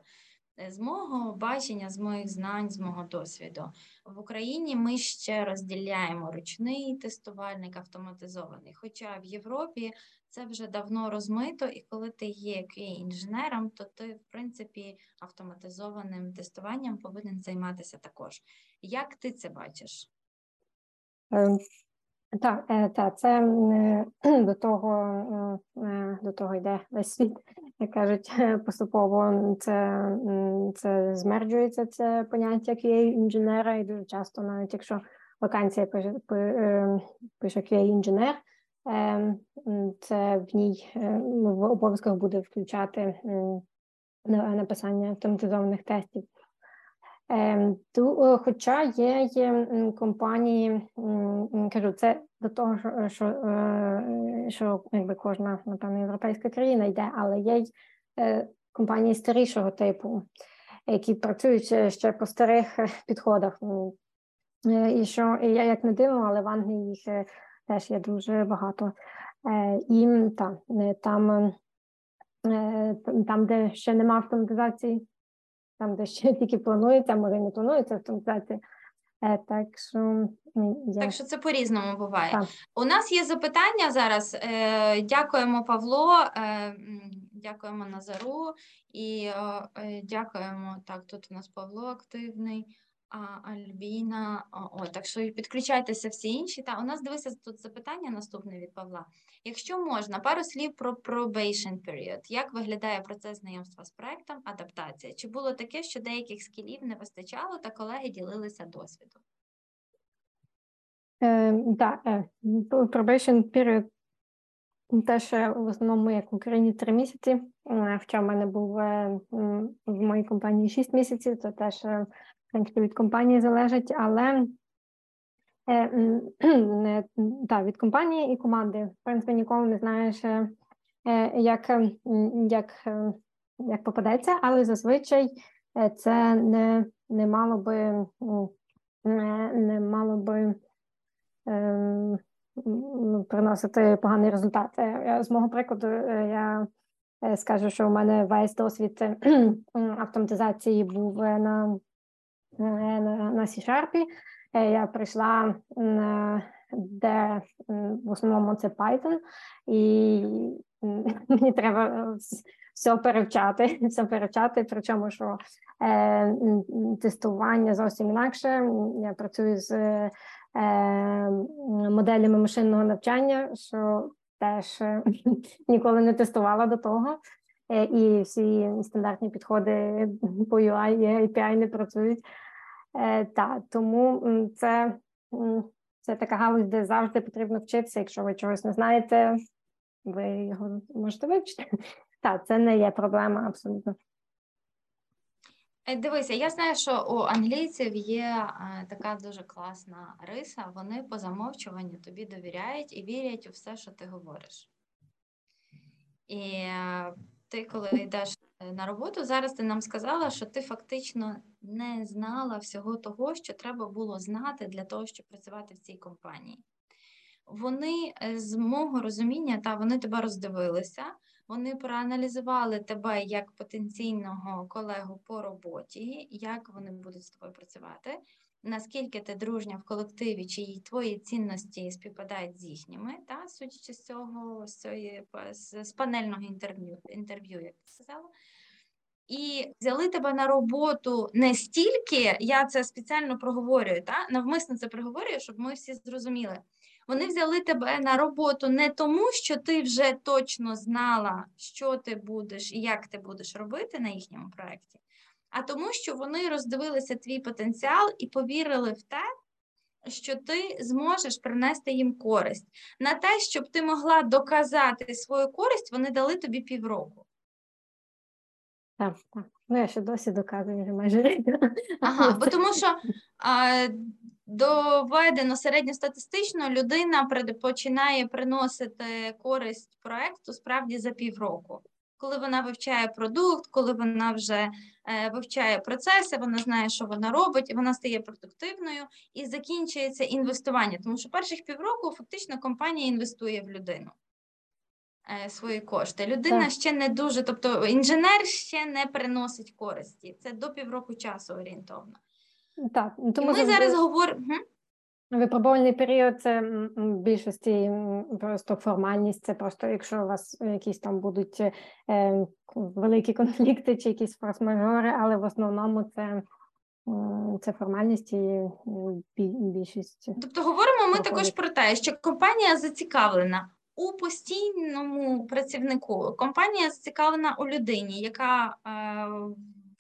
З мого бачення, з моїх знань, з мого досвіду, в Україні ми ще розділяємо ручний тестувальник, автоматизований. Хоча в Європі це вже давно розмито, і коли ти є QA-інженером, то ти, в принципі, автоматизованим тестуванням повинен займатися також. Як ти це бачиш? Так, це до того йде весь світ, як кажуть, поступово це змерджується, це поняття QA-інженера, і дуже часто, навіть якщо вакансія пише QA-інженер, це в ній в обов'язках буде включати написання автоматизованих тестів. Хоча є компанії, кажу, це до того, що якби кожна, напевно, європейська країна йде, але є компанії старішого типу, які працюють ще по старих підходах. І що, як не дивно, але в Англії їх теж є дуже багато. І там, де ще нема автоматизації, там, де ще тільки планується, може не планується автоматизація. Так що це по-різному буває. Так. У нас є запитання зараз. Дякуємо, Павло, дякуємо Назару і дякуємо. Так, тут у нас Павло активний, Альбіна. Так що підключайтеся всі інші. Та у нас, дивися, тут запитання наступне від Павла. Якщо можна, пару слів про probation period. Як виглядає процес знайомства з проектом, адаптація? Чи було таке, що деяких скілів не вистачало та колеги ділилися досвідом? Probation period теж в основному ми, як в Україні, 3 місяці. Хоча в мене був в моїй компанії 6 місяців, то теж від компанії залежить, але від компанії і команди. В принципі, ніколи не знаєш, як попадеться, але зазвичай це не мало би приносити поганий результат. З мого прикладу, я скажу, що у мене весь досвід автоматизації був на C-Sharp. Я прийшла, де в основному це Python, і мені треба все перевчати, причому, що тестування зовсім інакше. Я працюю з моделями машинного навчання, що теж ніколи не тестувала до того. І всі стандартні підходи по UI і API не працюють. Тому це така галузь, де завжди потрібно вчитися. Якщо ви чогось не знаєте, ви його можете вивчити. Це не є проблема абсолютно. Дивися, я знаю, що у англійців є така дуже класна риса. Вони по замовчуванню тобі довіряють і вірять у все, що ти говориш. І ти, коли йдеш на роботу, зараз ти нам сказала, що ти фактично не знала всього того, що треба було знати для того, щоб працювати в цій компанії. Вони, з мого розуміння, вони тебе роздивилися, вони проаналізували тебе як потенційного колегу по роботі, як вони будуть з тобою працювати, наскільки ти дружня в колективі, чи твої цінності співпадають з їхніми, судячи з цього, з панельного інтерв'ю, як ти сказала. І взяли тебе на роботу не стільки, я це спеціально проговорюю, навмисно це проговорюю, щоб ми всі зрозуміли. Вони взяли тебе на роботу не тому, що ти вже точно знала, що ти будеш і як ти будеш робити на їхньому проєкті, а тому, що вони роздивилися твій потенціал і повірили в те, що ти зможеш принести їм користь. На те, щоб ти могла доказати свою користь, вони дали тобі 5 років. Так. Я ще досі доказую, вже майже рік. Ага, бо тому що доведено середньостатистично, людина починає приносити користь проєкту справді за 5 років. Коли вона вивчає продукт, коли вона вже вивчає процеси, вона знає, що вона робить, і вона стає продуктивною, і закінчується інвестування. Тому що перших 5 років фактично компанія інвестує в людину свої кошти. Людина ще не дуже, тобто інженер ще не приносить користі. Це до 5 років часу орієнтовно. Так, тому ми зараз говоримо... Випробувальний період – це в більшості просто формальність, це просто якщо у вас якісь там будуть великі конфлікти чи якісь форс-мажори, але в основному це формальність і більшість. Тобто говоримо ми також про те, що компанія зацікавлена у постійному працівнику, компанія зацікавлена у людині, яка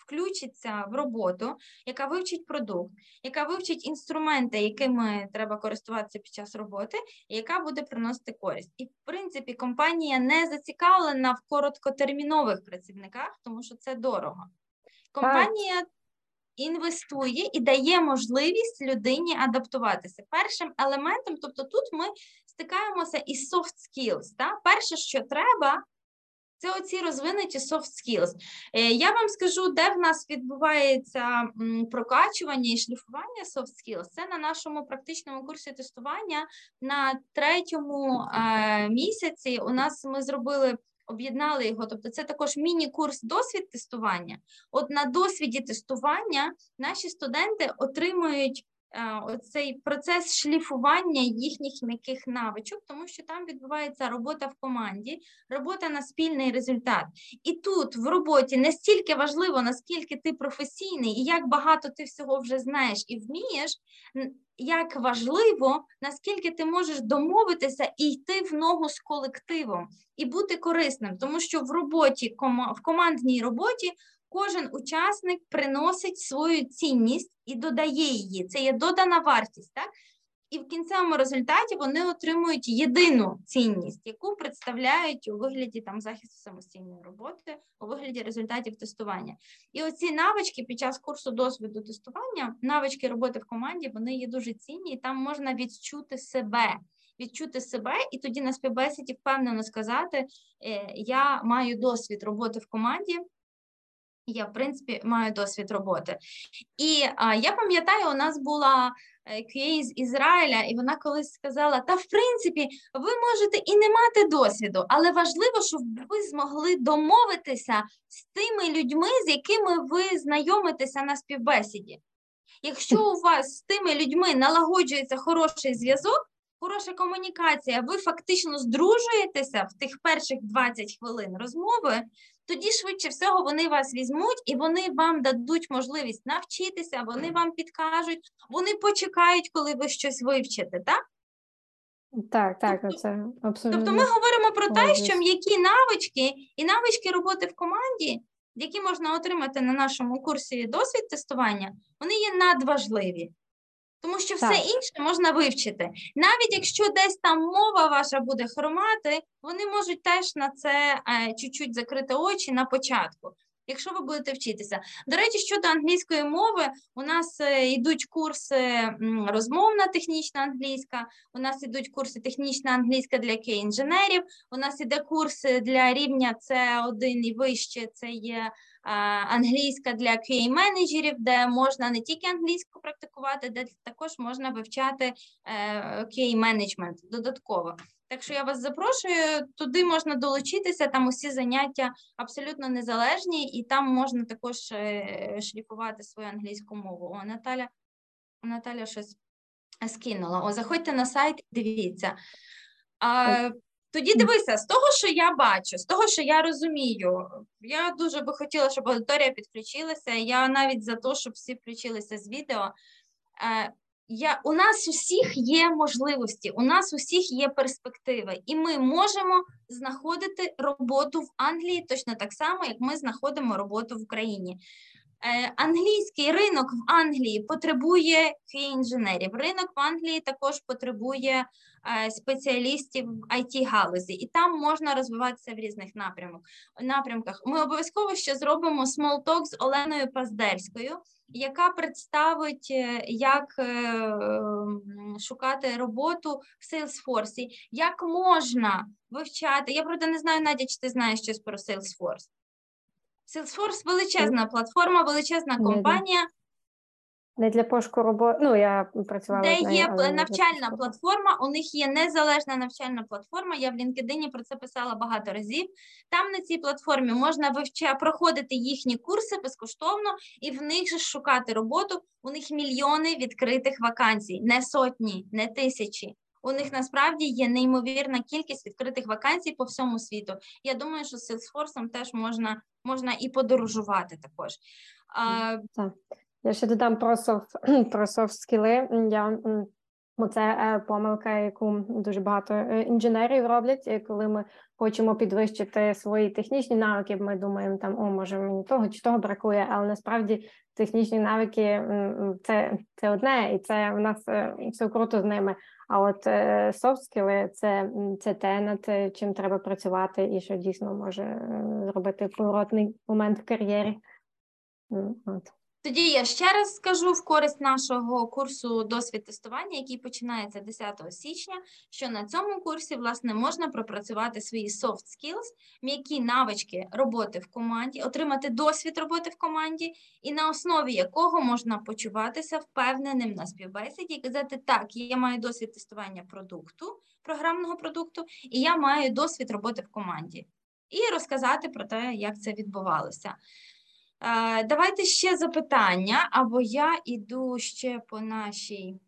включиться в роботу, яка вивчить продукт, яка вивчить інструменти, якими треба користуватися під час роботи, і яка буде приносити користь. І, в принципі, компанія не зацікавлена в короткотермінових працівниках, тому що це дорого. Компанія інвестує і дає можливість людині адаптуватися. Першим елементом, тобто тут ми стикаємося із soft skills. Перше, що треба, Це оці розвинуті soft skills. Я вам скажу, де в нас відбувається прокачування і шліфування soft skills. Це на нашому практичному курсі тестування на 3-му місяці. У нас ми зробили, об'єднали його, тобто це також міні-курс досвід тестування. От на досвіді тестування наші студенти отримують оцей процес шліфування їхніх м'яких навичок, тому що там відбувається робота в команді, робота на спільний результат. І тут в роботі не стільки важливо, наскільки ти професійний і як багато ти всього вже знаєш і вмієш, як важливо, наскільки ти можеш домовитися і йти в ногу з колективом, і бути корисним, тому що в роботі, в командній роботі кожен учасник приносить свою цінність і додає її. Це є додана вартість, так? І в кінцевому результаті вони отримують єдину цінність, яку представляють у вигляді там захисту самостійної роботи, у вигляді результатів тестування. І оці навички під час курсу досвіду тестування, навички роботи в команді, вони є дуже цінні, і там можна відчути себе і тоді на співбесіді впевнено сказати: я маю досвід роботи в команді, я, в принципі, маю досвід роботи. І я пам'ятаю, у нас була QA з Ізраїля, і вона колись сказала: та, в принципі, ви можете і не мати досвіду, але важливо, щоб ви змогли домовитися з тими людьми, з якими ви знайомитеся на співбесіді. Якщо у вас з тими людьми налагоджується хороший зв'язок, хороша комунікація, ви фактично здружуєтеся в тих перших 20 хвилин розмови, тоді швидше всього вони вас візьмуть і вони вам дадуть можливість навчитися, вони вам підкажуть, вони почекають, коли ви щось вивчите, так? Так, тобто, це абсолютно. Тобто ми говоримо про те, що м'які навички і навички роботи в команді, які можна отримати на нашому курсі досвід тестування, вони є надважливі. Тому що все інше можна вивчити. Навіть якщо десь там мова ваша буде хромати, вони можуть теж на це чуть-чуть закрити очі на початку, якщо ви будете вчитися. До речі, щодо англійської мови, у нас йдуть курси розмовна технічна англійська, у нас йдуть курси технічна англійська для кей-інженерів, у нас йде курси для рівня C1 і вище, це є англійська для QA-менеджерів, де можна не тільки англійську практикувати, де також можна вивчати QA-менеджмент додатково. Так що я вас запрошую, туди можна долучитися, там усі заняття абсолютно незалежні, і там можна також шліфувати свою англійську мову. О, Наталя щось скинула. О, заходьте на сайт, дивіться. Тоді дивися, з того, що я бачу, з того, що я розумію, я дуже би хотіла, щоб аудиторія підключилася, я навіть за те, щоб всі включилися з відео. У нас усіх є можливості, у нас усіх є перспективи, і ми можемо знаходити роботу в Англії точно так само, як ми знаходимо роботу в Україні. Англійський ринок в Англії потребує QA-інженерів, ринок в Англії також потребує спеціалістів в IT-галузі, і там можна розвиватися в різних напрямках. Ми обов'язково ще зробимо small talk з Оленою Паздерською, яка представить, як шукати роботу в Salesforce, як можна вивчати. Я, правда, не знаю, Надя, чи ти знаєш щось про Salesforce? Salesforce – величезна платформа, величезна компанія. Не для пошуку роботи, я працювала. Де є навчальна платформа, у них є незалежна навчальна платформа, я в LinkedIn про це писала багато разів. Там на цій платформі можна проходити їхні курси безкоштовно і в них же шукати роботу. У них мільйони відкритих вакансій, не сотні, не тисячі. У них насправді є неймовірна кількість відкритих вакансій по всьому світу. Я думаю, що з Salesforce теж можна і подорожувати також. Так. Я ще додам про софт-скіли. Це помилка, яку дуже багато інженерів роблять, коли ми хочемо підвищити свої технічні навики, ми думаємо, може мені того чи того бракує, але насправді технічні навики – це одне, і це в нас все круто з ними. А от софт-скіли – це те, над чим треба працювати і що дійсно може зробити поворотний момент в кар'єрі. Тоді я ще раз скажу в користь нашого курсу «Досвід тестування», який починається 10 січня, що на цьому курсі, власне, можна пропрацювати свої soft skills, м'які навички роботи в команді, отримати досвід роботи в команді, і на основі якого можна почуватися впевненим на співбесіді і казати: так, я маю досвід тестування продукту, програмного продукту, і я маю досвід роботи в команді. І розказати про те, як це відбувалося. Давайте ще запитання, або я йду ще по нашій,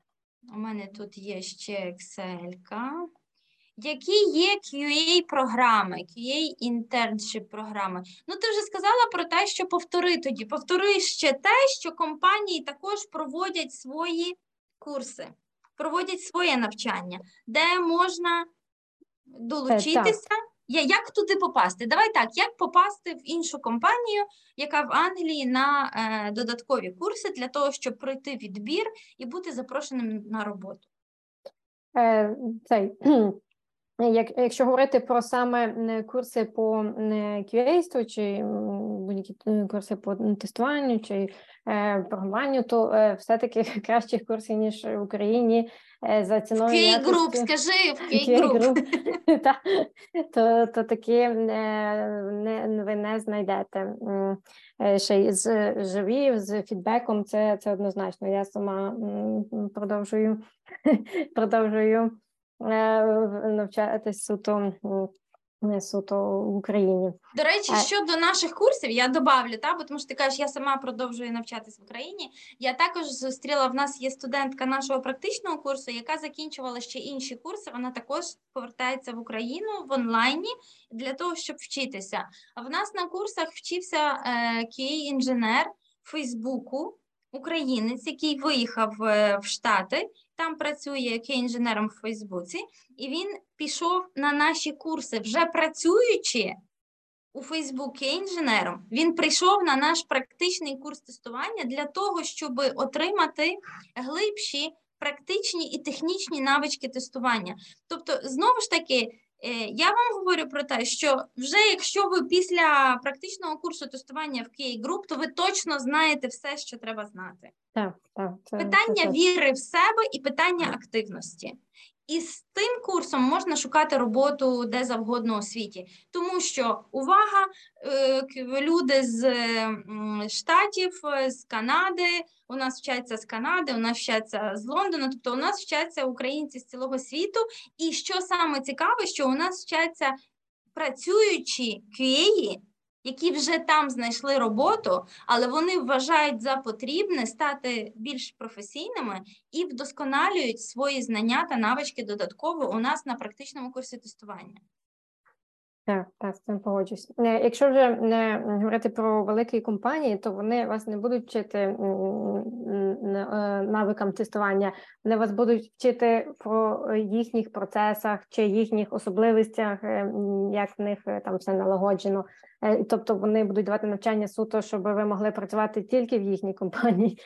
у мене тут є ще Excel-ка. Які є QA-програми, QA-інтерншіп-програми? Ну, ти вже сказала про те, що повтори ще те, що компанії також проводять свої курси, проводять своє навчання, де можна долучитися. Як туди попасти? Давай так, як попасти в іншу компанію, яка в Англії, на додаткові курси для того, щоб пройти відбір і бути запрошеним на роботу? Якщо говорити про саме курси по QA чи будь-які курси по тестуванню чи програмуванню, то все-таки кращих курсів, ніж в Україні, за ціною K Group, скажи, в K Group. То такі ви не знайдете. Ще з живі, з фідбеком, це однозначно. Я сама продовжую навчатись суто в Україні. До речі, щодо наших курсів, я добавлю, бо тому що ти кажеш, я сама продовжую навчатись в Україні. Я також зустріла, в нас є студентка нашого практичного курсу, яка закінчувала ще інші курси, вона також повертається в Україну в онлайні для того, щоб вчитися. А в нас на курсах вчився QA-інженер Фейсбуку, українець, який виїхав в Штати, там працює QA-інженером в Фейсбуці, і він пішов на наші курси, вже працюючи у Фейсбуці QA-інженером, він прийшов на наш практичний курс тестування для того, щоб отримати глибші практичні і технічні навички тестування. Тобто, знову ж таки, я вам говорю про те, що вже якщо ви після практичного курсу тестування в K Group, то ви точно знаєте все, що треба знати. Так. Питання віри в себе і питання активності. І з тим курсом можна шукати роботу де завгодно у світі. Тому що, увага, люди з Штатів, з Канади, у нас вчаться з Канади, у нас вчаться з Лондона, тобто у нас вчаться українці з цілого світу. І що саме цікаве, що у нас вчаться працюючі QA, які вже там знайшли роботу, але вони вважають за потрібне стати більш професійними і вдосконалюють свої знання та навички додатково у нас на практичному курсі тестування. Так, з цим погоджусь. Якщо вже говорити про великі компанії, то вони вас не будуть вчити навикам тестування, вони вас будуть вчити про їхніх процесах чи їхніх особливостях, як в них там все налагоджено. Тобто вони будуть давати навчання суто, щоб ви могли працювати тільки в їхній компанії.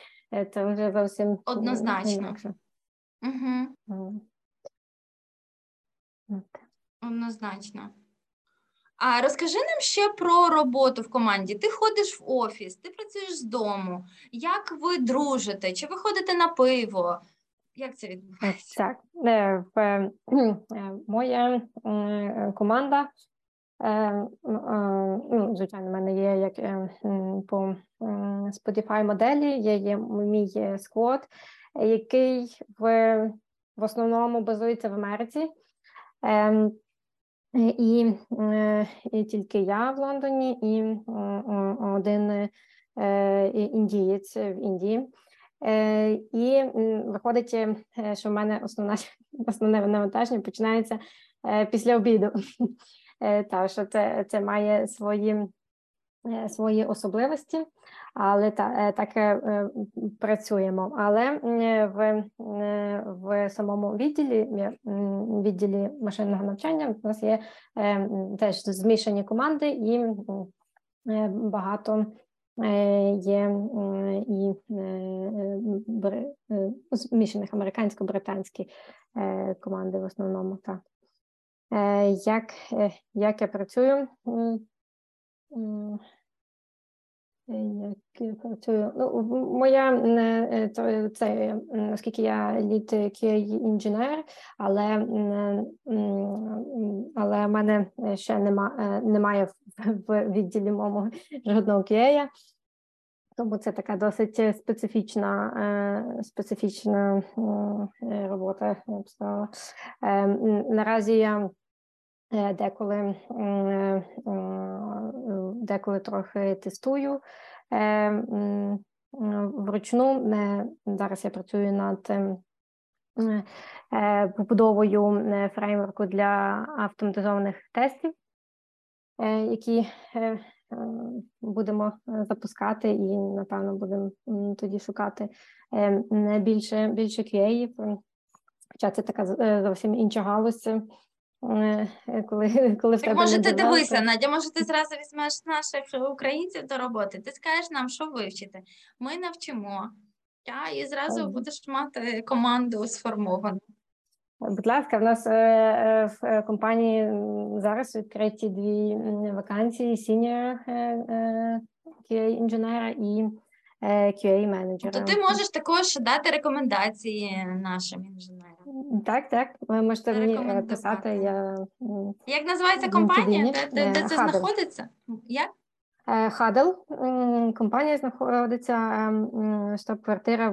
Це вже зовсім однозначно. Угу. Однозначно. А розкажи нам ще про роботу в команді. Ти ходиш в офіс, ти працюєш з дому. Як ви дружите? Чи ви ходите на пиво? Як це відбувається? Так, моя команда, звичайно, в мене є як по Spotify моделі, є мій сквот, який в основному базується в Америці. І тільки я в Лондоні і один індієць в Індії. І виходить, що в мене основне навантаження починається після обіду. Так, що це має свої особливості, але так працюємо. Але в самому відділі машинного навчання у нас є теж змішані команди, і багато є і змішаних американсько-британські команди в основному. Так. Як я працюю? Як працюю? Ну, оскільки я лід QA-інженер, але в мене ще немає в відділі моєму жодного QA, тому це така досить специфічна робота. Наразі я деколи трохи тестую вручну. Зараз я працюю над побудовою фреймворку для автоматизованих тестів, які будемо запускати, і, напевно, будемо тоді шукати більше QA-ів. Хоча це така зовсім інша галузь. Коли в так, може, ти дивися, Надя, може, ти зразу візьмеш наших українців до роботи, ти скажеш нам, що вивчити, ми навчимо, і зразу будеш мати команду сформовану. Будь ласка, в нас в компанії зараз відкриті дві вакансії: сіньор QA-інженера і QA-менеджера. То ти можеш також дати рекомендації нашим інженерам. Так. Ви можете мені писати. Як називається компанія? Де це Hudl знаходиться? Як? Hudl. Компанія знаходиться, штаб-квартира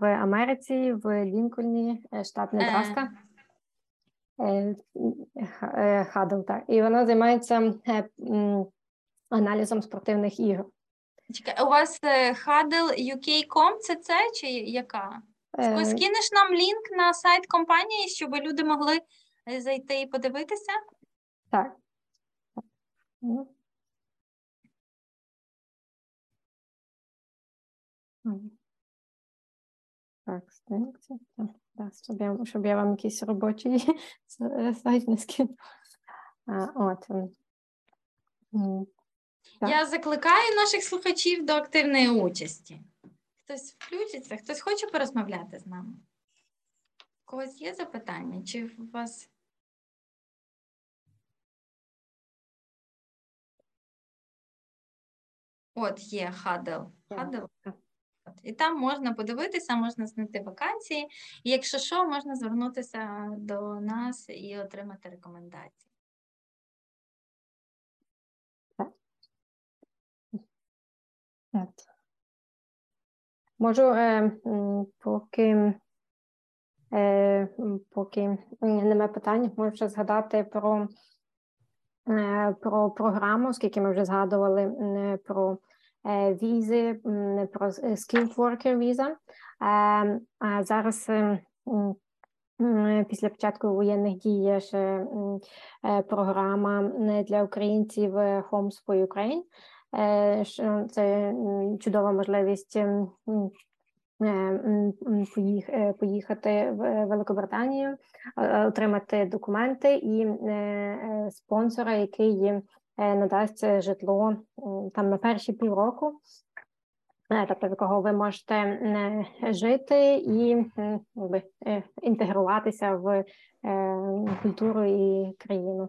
в Америці, в Лінкольні, штат Небраска. Hudl, так. І вона займається аналізом спортивних ігор. Чекай, у вас huddle.uk.com це чи яка? Скинеш нам лінк на сайт компанії, щоб люди могли зайти і подивитися? Так. Так, стенкція. Так, щоб я вам якийсь робочий сайт не скину. От. Так. Я закликаю наших слухачів до активної участі. Хтось включиться, хтось хоче порозмовляти з нами? У когось є запитання? Чи у вас... От є Hudl. І там можна подивитися, можна знайти вакансії. І якщо що, можна звернутися до нас і отримати рекомендації. Можу, поки немає питань, можу ще згадати про програму, оскільки ми вже згадували про візи, про skilled worker віза. А зараз, після початку воєнних дій, є ще програма для українців Homes for Ukraine. Це чудова можливість поїхати в Великобританію, отримати документи і спонсора, який надасть житло там на перші півроку, тобто в якого ви можете жити і інтегруватися в культуру і країну.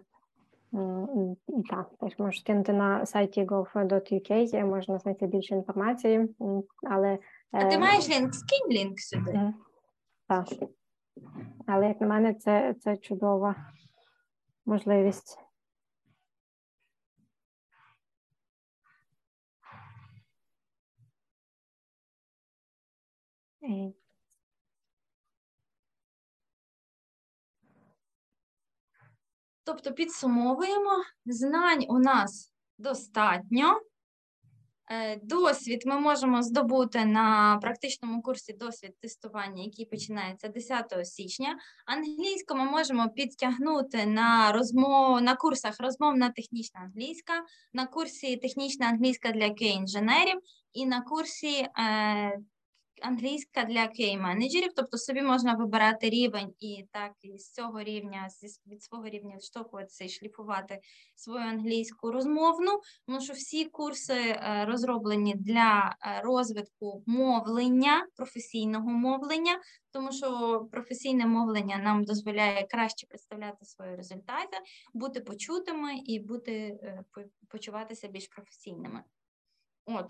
Так, теж можу кинути на сайті gov.uk, можна знайти більше інформації, але... А ти маєш лінк? Скинь лінк сюди. Так, але як на мене це чудова можливість. Тобто підсумовуємо, знань у нас достатньо, досвід ми можемо здобути на практичному курсі досвід тестування, який починається 10 січня. Англійську ми можемо підтягнути на курсах розмовна технічна англійська, на курсі технічна англійська для QA-інженерів і на курсі англійська для QA-менеджерів, тобто собі можна вибирати рівень і так і з цього рівня, від свого рівня відштовхуватися і шліфувати свою англійську розмовну, тому що всі курси розроблені для розвитку мовлення, професійного мовлення, тому що професійне мовлення нам дозволяє краще представляти свої результати, бути почутими і почуватися більш професійними.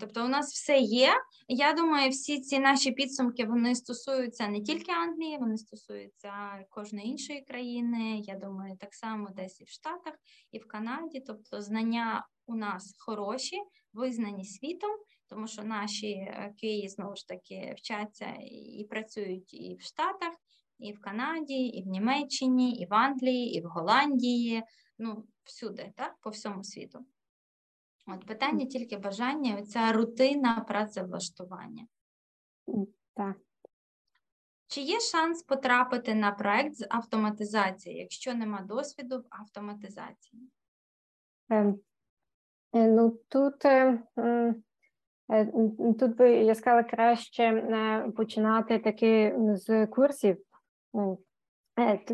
Тобто у нас все є. Я думаю, всі ці наші підсумки, вони стосуються не тільки Англії, вони стосуються кожної іншої країни. Я думаю, так само десь і в Штатах, і в Канаді. Тобто знання у нас хороші, визнані світом, тому що наші QA, знову ж таки, вчаться і працюють і в Штатах, і в Канаді, і в Німеччині, і в Англії, і в Голландії, всюди, так, по всьому світу. От питання тільки бажання, оця рутина працевлаштування. Так. Чи є шанс потрапити на проект з автоматизації, якщо нема досвіду в автоматизації? Тут би я сказала краще починати таки з курсів.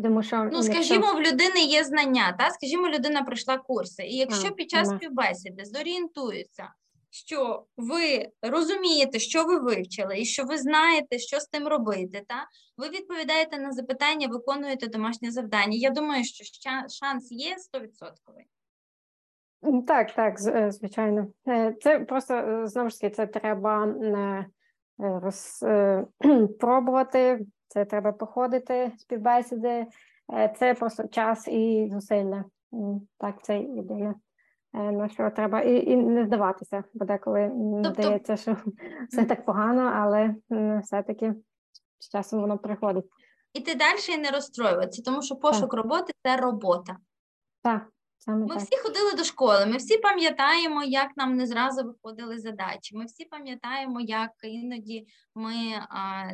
Тому що, скажімо, в людини є знання, та? Скажімо, людина пройшла курси. І якщо під час співбесіди зорієнтуються, що ви розумієте, що ви вивчили, і що ви знаєте, що з тим робити, та? Ви відповідаєте на запитання, виконуєте домашнє завдання. Я думаю, що шанс є 100%. Так, звичайно. Це просто, знову ж таки, це треба пробувати, це треба походити, співбесіди. Це просто час і зусилля. Так, це ідея. На що треба і не здаватися, бо деколи здається, що все так погано, але все-таки з часом воно приходить. І ти далі не розстроюватися, тому що пошук роботи – це робота. Так. Ми всі ходили до школи, ми всі пам'ятаємо, як нам не зразу виходили задачі, ми всі пам'ятаємо, як іноді ми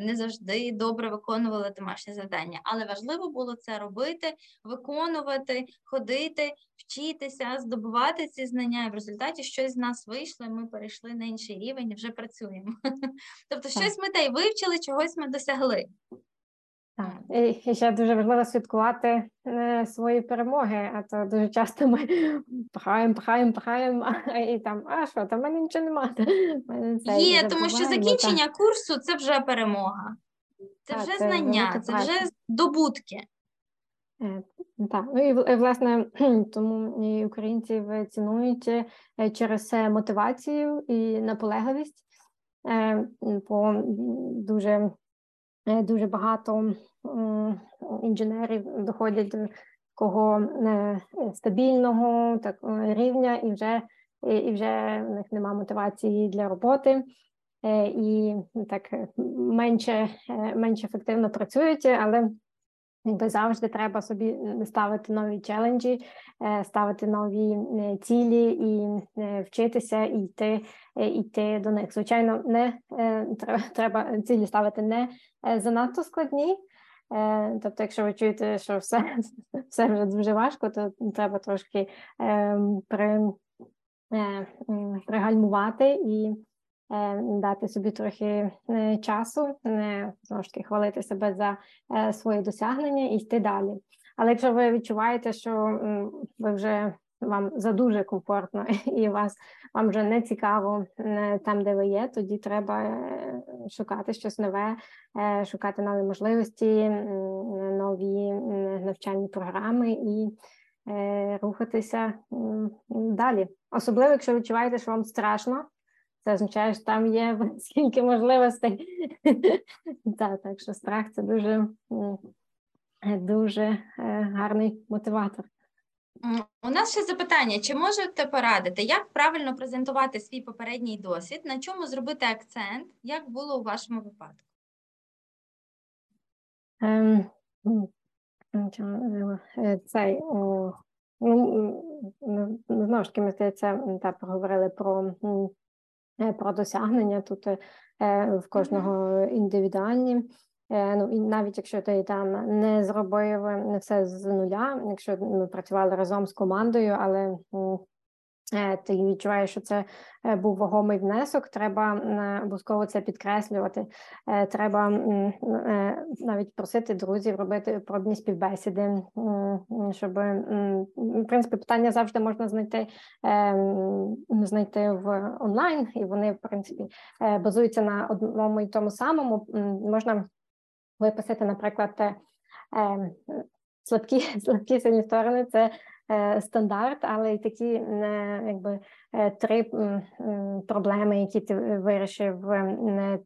не завжди добре виконували домашні завдання. Але важливо було це робити, виконувати, ходити, вчитися, здобувати ці знання, і в результаті щось з нас вийшло, ми перейшли на інший рівень і вже працюємо. Тобто щось ми та й вивчили, чогось ми досягли. Так, і ще дуже важливо святкувати свої перемоги, а то дуже часто ми пхаємо, і там, що, там в мене нічого немає. Є, тому що закінчення курсу – це вже перемога, це вже знання, це вже здобутки. Так, і власне, тому і українців цінують через мотивацію і наполегливість, бо дуже багато інженерів доходять до такого стабільного рівня, і вже в них немає мотивації для роботи, і так менш ефективно працюють, але якби завжди треба собі ставити нові челенджі, ставити нові цілі і вчитися і йти до них. Звичайно, треба цілі ставити не занадто складні. Тобто, якщо ви чуєте, що все вже дуже важко, то треба трошки пригальмувати і дати собі трохи часу, знову ж таки, хвалити себе за свої досягнення і йти далі. Але якщо ви відчуваєте, що вам задуже комфортно і вам вже не цікаво там, де ви є, тоді треба шукати щось нове, шукати нові можливості, нові навчальні програми і рухатися далі. Особливо, якщо ви відчуваєте, що вам страшно, це означає, що там є скільки можливостей. Так що страх – це дуже гарний мотиватор. У нас ще запитання. Чи можете порадити, як правильно презентувати свій попередній досвід, на чому зробити акцент, як було у вашому випадку? Знову ж таки, ми, здається, поговорили про досягнення, тут в кожного індивідуальні. І навіть якщо ти там не зробив все з нуля, якщо ми працювали разом з командою, але ти відчуваєш, що це був вагомий внесок, треба обов'язково це підкреслювати. Треба навіть просити друзів робити пробні співбесіди, щоб, в принципі, питання завжди можна знайти в онлайн, і вони, в принципі, базуються на одному і тому самому. Можна виписати, наприклад, слабкі сильні сторони – це стандарт, але й такі якби три проблеми, які ти вирішив,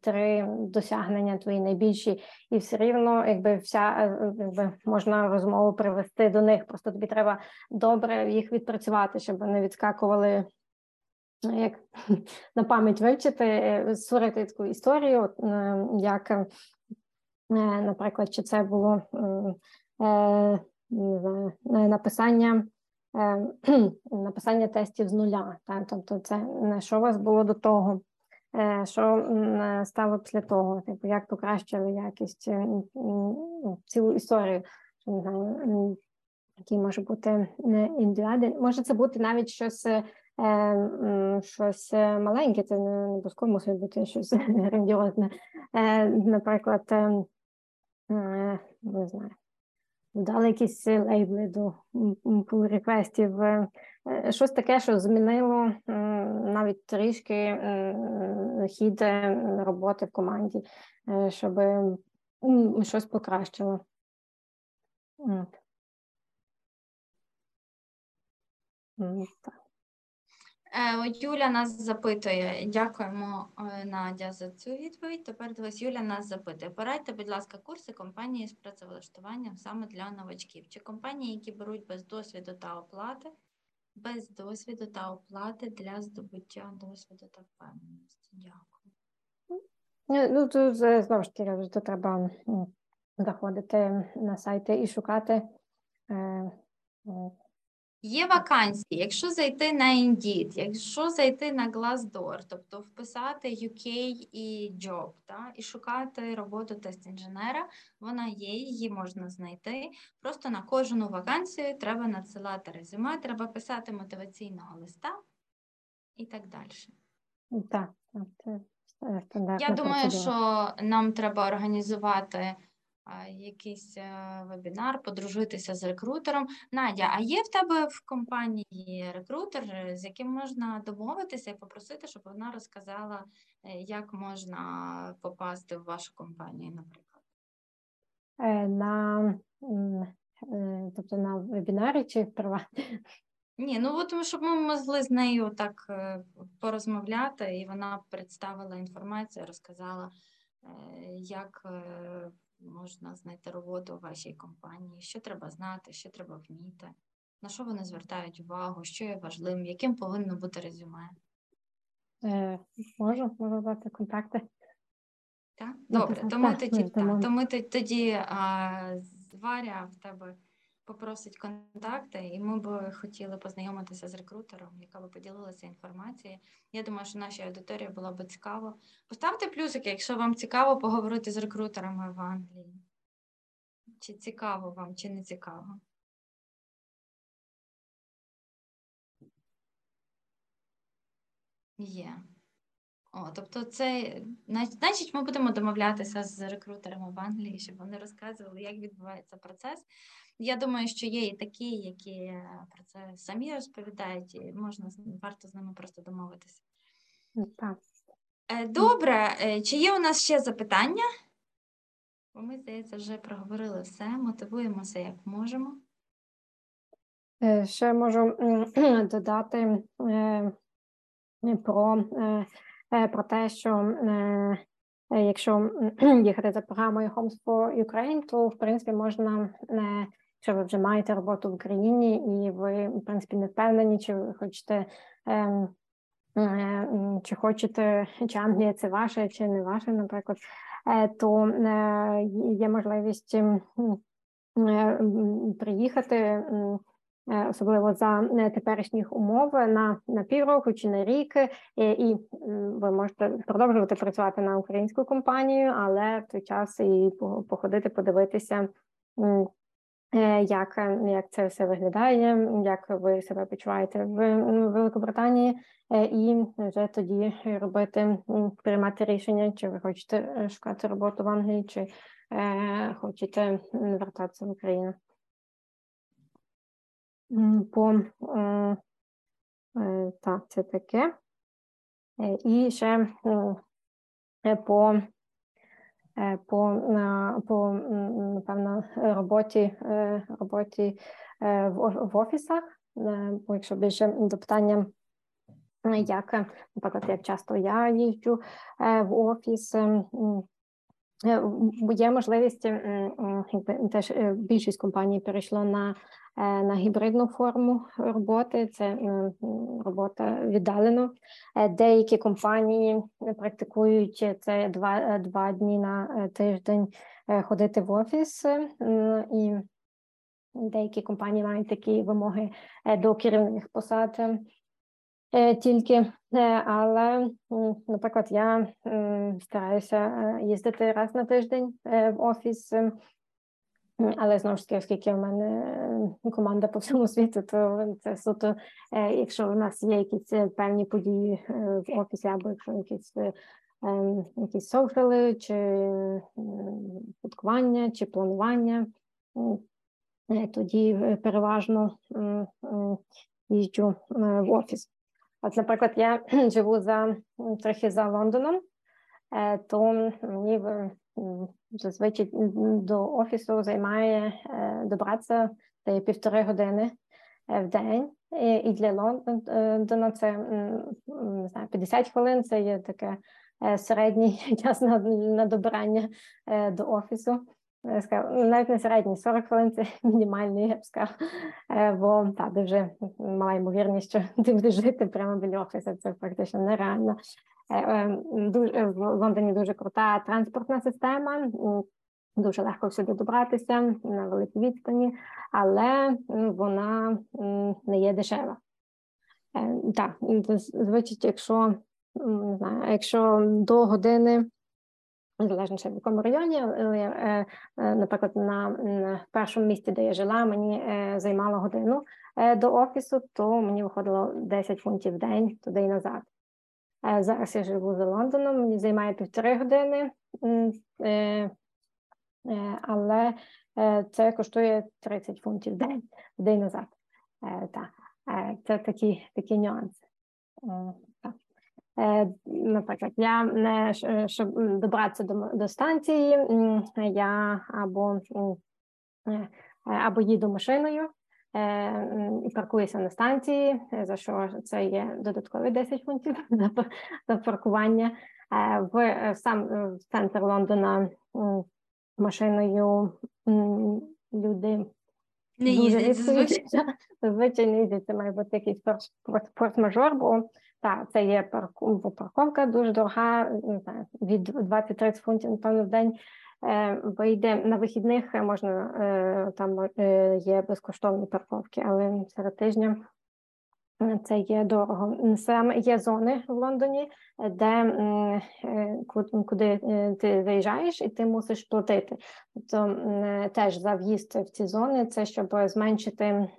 три досягнення твої найбільші, і все рівно якби вся якби можна розмову привести до них. Просто тобі треба добре їх відпрацювати, щоб вони відскакували. Як на пам'ять вивчити, створити таку історію, як, наприклад, чи це було написання тестів з нуля, так? Тобто це що у вас було до того, що стало після того, типу, як покращили якість, цілу історію, який може бути індивідуальний, може це бути навіть щось маленьке, це не обов'язково мусить бути щось грандіозне. Наприклад, не знаю, дали якісь лейбли до пул-реквестів, щось таке, що змінило навіть трішки хід роботи в команді, щоб щось покращило. Так. Юля нас запитує, дякуємо, Надя, за цю відповідь. Тепер дивись, Юля нас запитує, порадьте, будь ласка, курси компанії з працевлаштуванням саме для новачків. Чи компанії, які беруть без досвіду та оплати для здобуття досвіду та впевненості? Дякую. Ну, тут, знову ж таки, треба заходити на сайти і шукати. Є вакансії, якщо зайти на Indeed, якщо зайти на Glassdoor, тобто вписати UK і Job, та, і шукати роботу тест-інженера, вона є, її можна знайти. Просто на кожну вакансію треба надсилати резюме, треба писати мотиваційного листа і так далі. Так, це стандартна. Я думаю, що нам треба організувати якийсь вебінар, подружитися з рекрутером. Надя, а є в тебе в компанії рекрутер, з яким можна домовитися і попросити, щоб вона розказала, як можна попасти в вашу компанію, наприклад? Тобто на вебінарі чи приватно? Ні, тому щоб ми могли з нею так порозмовляти, і вона представила інформацію, розказала, як можна знайти роботу у вашій компанії, що треба знати, що треба вміти, на що вони звертають увагу, що є важливим, яким повинно бути резюме. Можу дати контакти. Так? Добре, то ми тоді Варя в тебе попросить контакти, і ми б хотіли познайомитися з рекрутером, яка би поділилася інформацією. Я думаю, що нашій аудиторії було б цікаво. Поставте плюсики, якщо вам цікаво поговорити з рекрутерами в Англії. Чи цікаво вам, чи не цікаво? Є. Тобто це, значить, ми будемо домовлятися з рекрутерами в Англії, щоб вони розказували, як відбувається процес. Я думаю, що є і такі, які про це самі розповідають, і варто з ними просто домовитися. Так. Добре, чи є у нас ще запитання? Бо ми, здається, вже проговорили все, мотивуємося, як можемо. Ще можу додати про те, що якщо їхати за програмою Homes for Ukraine, то, в принципі, можна, якщо ви вже маєте роботу в Україні і ви, в принципі, не впевнені, чи ви хочете, чи Англія це ваша, чи не ваша, наприклад, то є можливість приїхати, особливо за теперішніх умов, на півроку чи на рік, і ви можете продовжувати працювати на українську компанію, але в той час і походити, подивитися, як це все виглядає, як ви себе почуваєте в Великобританії, і вже тоді приймати рішення, чи ви хочете шукати роботу в Англії, чи хочете вертатися в Україну. Так, це таке. І ще по напевно, роботі в офісах, якщо більше до питання, як, наприклад, як часто я їжджу в офіс, є можливість, теж більшість компаній перейшло на гібридну форму роботи, це робота віддалено. Деякі компанії практикують це два дні на тиждень ходити в офіс, і деякі компанії мають такі вимоги до керівних посад тільки, але, наприклад, я стараюся їздити раз на тиждень в офіс, але, знову ж таки, оскільки в мене команда по всьому світу, то це суто, якщо у нас є якісь певні події в офісі, або якісь софтвери, чи спілкування, чи планування, тоді переважно їжджу в офіс. От, наприклад, я живу трохи за Лондоном, то мені зазвичай до офісу займає добратися півтори години в день. І для Лондона це, не знаю, 50 хвилин, це є таке середній час на добирання до офісу. Навіть не середній, 40 хвилин – це мінімальний, я б сказав, бо де вже мала ймовірність, що ти будеш жити прямо біля офісу, це практично нереально. В Лондоні дуже крута транспортна система, дуже легко всюди добратися на великій відстані, але вона не є дешева. Так, звичайно, якщо, не знаю, якщо до години, залежно ще в якому районі, але, наприклад, на першому місці, де я жила, мені займало годину до офісу, то мені виходило 10 фунтів в день туди і назад. Зараз я живу за Лондоном, мені займає півтори години, але це коштує 30 фунтів в день туди і назад. Це такі нюанси. Наприклад, я, щоб добратися до станції, я або їду машиною і паркуюся на станції, за що це є додаткові 10 фунтів за паркування. В центр Лондона машиною люди не їздять, зазвичай не їздять, це має бути якийсь форс-мажор, бо це є парковка дуже дорога, не знаю, від 20-30 фунтів, напевно, в день вийде. На вихідних можна, там є безкоштовні парковки, але серед тижня це є дорого. Саме є зони в Лондоні, куди ти заїжджаєш і ти мусиш платити. Тобто теж за в'їзд в ці зони, це щоб зменшити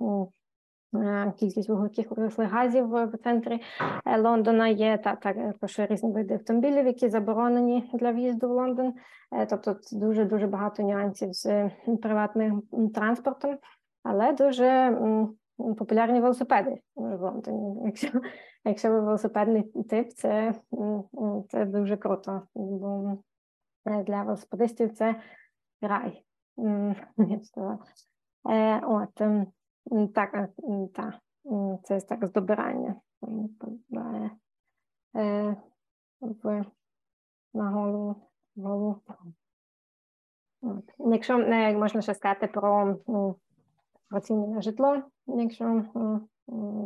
кількість вуглекислих газів в центрі Лондона. Є також різні види автомобілів, які заборонені для в'їзду в Лондон. Тобто дуже-дуже багато нюансів з приватним транспортом, але дуже популярні велосипеди в Лондоні. Якщо ви велосипедний тип, це дуже круто, бо для велосипедистів це рай. От. Так, це так з добирання на голову. От. Якщо можна ще сказати про ціни на житло, якщо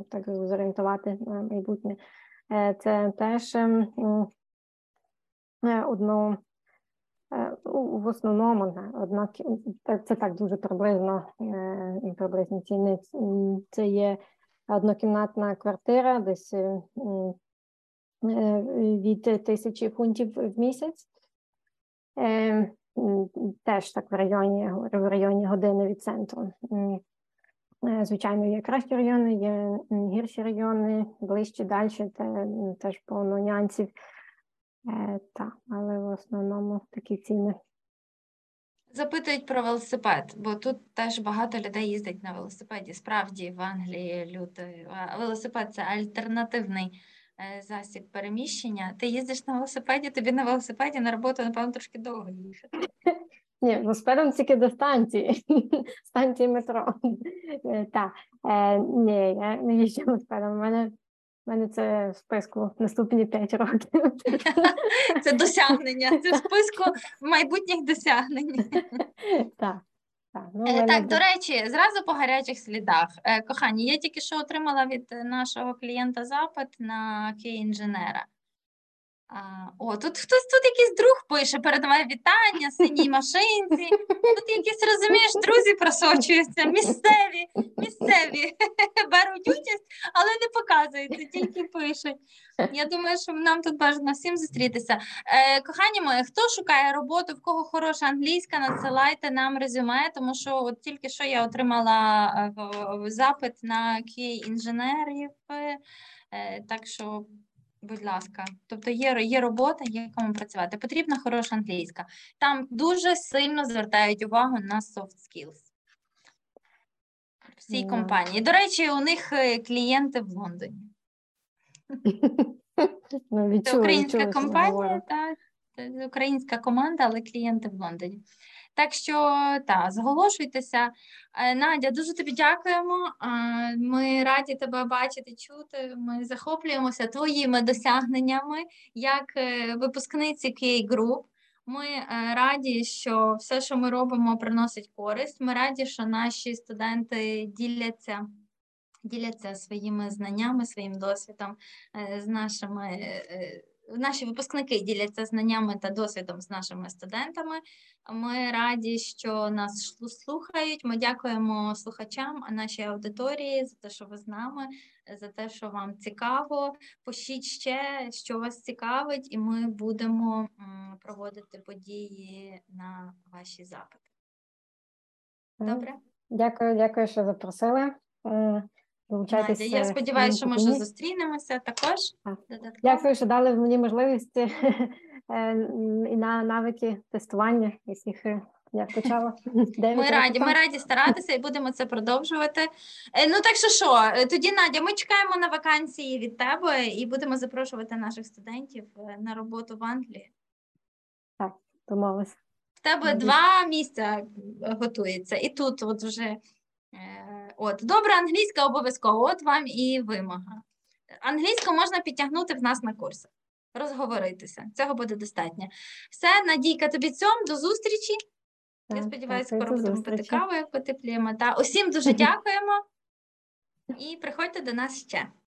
так зорієнтувати на майбутнє, це теж в основному, однак, це так дуже приблизні ціни. Це є однокімнатна квартира, десь від 1000 фунтів в місяць. Теж так в районі години від центру. Звичайно, є кращі райони, є гірші райони, ближче, далі, теж повно нюансів. Але в основному такі ціни. Запитують про велосипед, бо тут теж багато людей їздить на велосипеді. Справді, в Англії люди... Велосипед – це альтернативний засіб переміщення. Ти їздиш на велосипеді, тобі на велосипеді на роботу, напевно, трошки довго їхати. Ні, велосипедом тільки до станції, станції метро. Так, ні, я не їжджу велосипедом, в мене це в списку наступні 5 років. Це досягнення, це в списку майбутніх досягнень. Так. Так, до речі, зразу по гарячих слідах. Кохані, я тільки що отримала від нашого клієнта запит на K-інженера. О, тут якийсь друг пише, передавай вітання, синій машинці. Тут якісь, розумієш, друзі просочуються, місцеві беруть участь, але не показуються, тільки пишуть. Я думаю, що нам тут бажано всім зустрітися. Кохані мої, хто шукає роботу, в кого хороша англійська, надсилайте нам резюме, тому що от тільки що я отримала запит на QA-інженерів, так що... Будь ласка. Тобто є робота, є кому працювати. Потрібна хороша англійська. Там дуже сильно звертають увагу на soft skills. Всій компанії. До речі, у них клієнти в Лондоні. Це українська компанія, так, українська команда, але клієнти в Лондоні. Так що, так, зголошуйтеся. Надя, дуже тобі дякуємо. Ми раді тебе бачити, чути. Ми захоплюємося твоїми досягненнями як випускниці K Group. Ми раді, що все, що ми робимо, приносить користь. Ми раді, що наші студенти діляться своїми знаннями, своїм досвідом з нашими... Наші випускники діляться знаннями та досвідом з нашими студентами. Ми раді, що нас слухають. Ми дякуємо слухачам, нашій аудиторії за те, що ви з нами, за те, що вам цікаво. Пишіть ще, що вас цікавить, і ми будемо проводити події на ваші запити. Добре? Дякую, що запросили. Надя, я сподіваюся, що ми вже зустрінемося також. Дякую, що дали мені можливість і на навики тестування, яких я почала. Ми раді старатися і будемо це продовжувати. Ну так що, тоді, Надя, ми чекаємо на вакансії від тебе і будемо запрошувати наших студентів на роботу в Англії. Так, домовилися. В тебе 2 місця готується і тут от вже... От, добра англійська обов'язково, от вам і вимога. Англійську можна підтягнути в нас на курсах, розговоритися, цього буде достатньо. Все, Надійка, тобі цьому, до зустрічі. Я сподіваюся, скоро будемо пити каву, як потепліємо. Усім дуже дякуємо і приходьте до нас ще.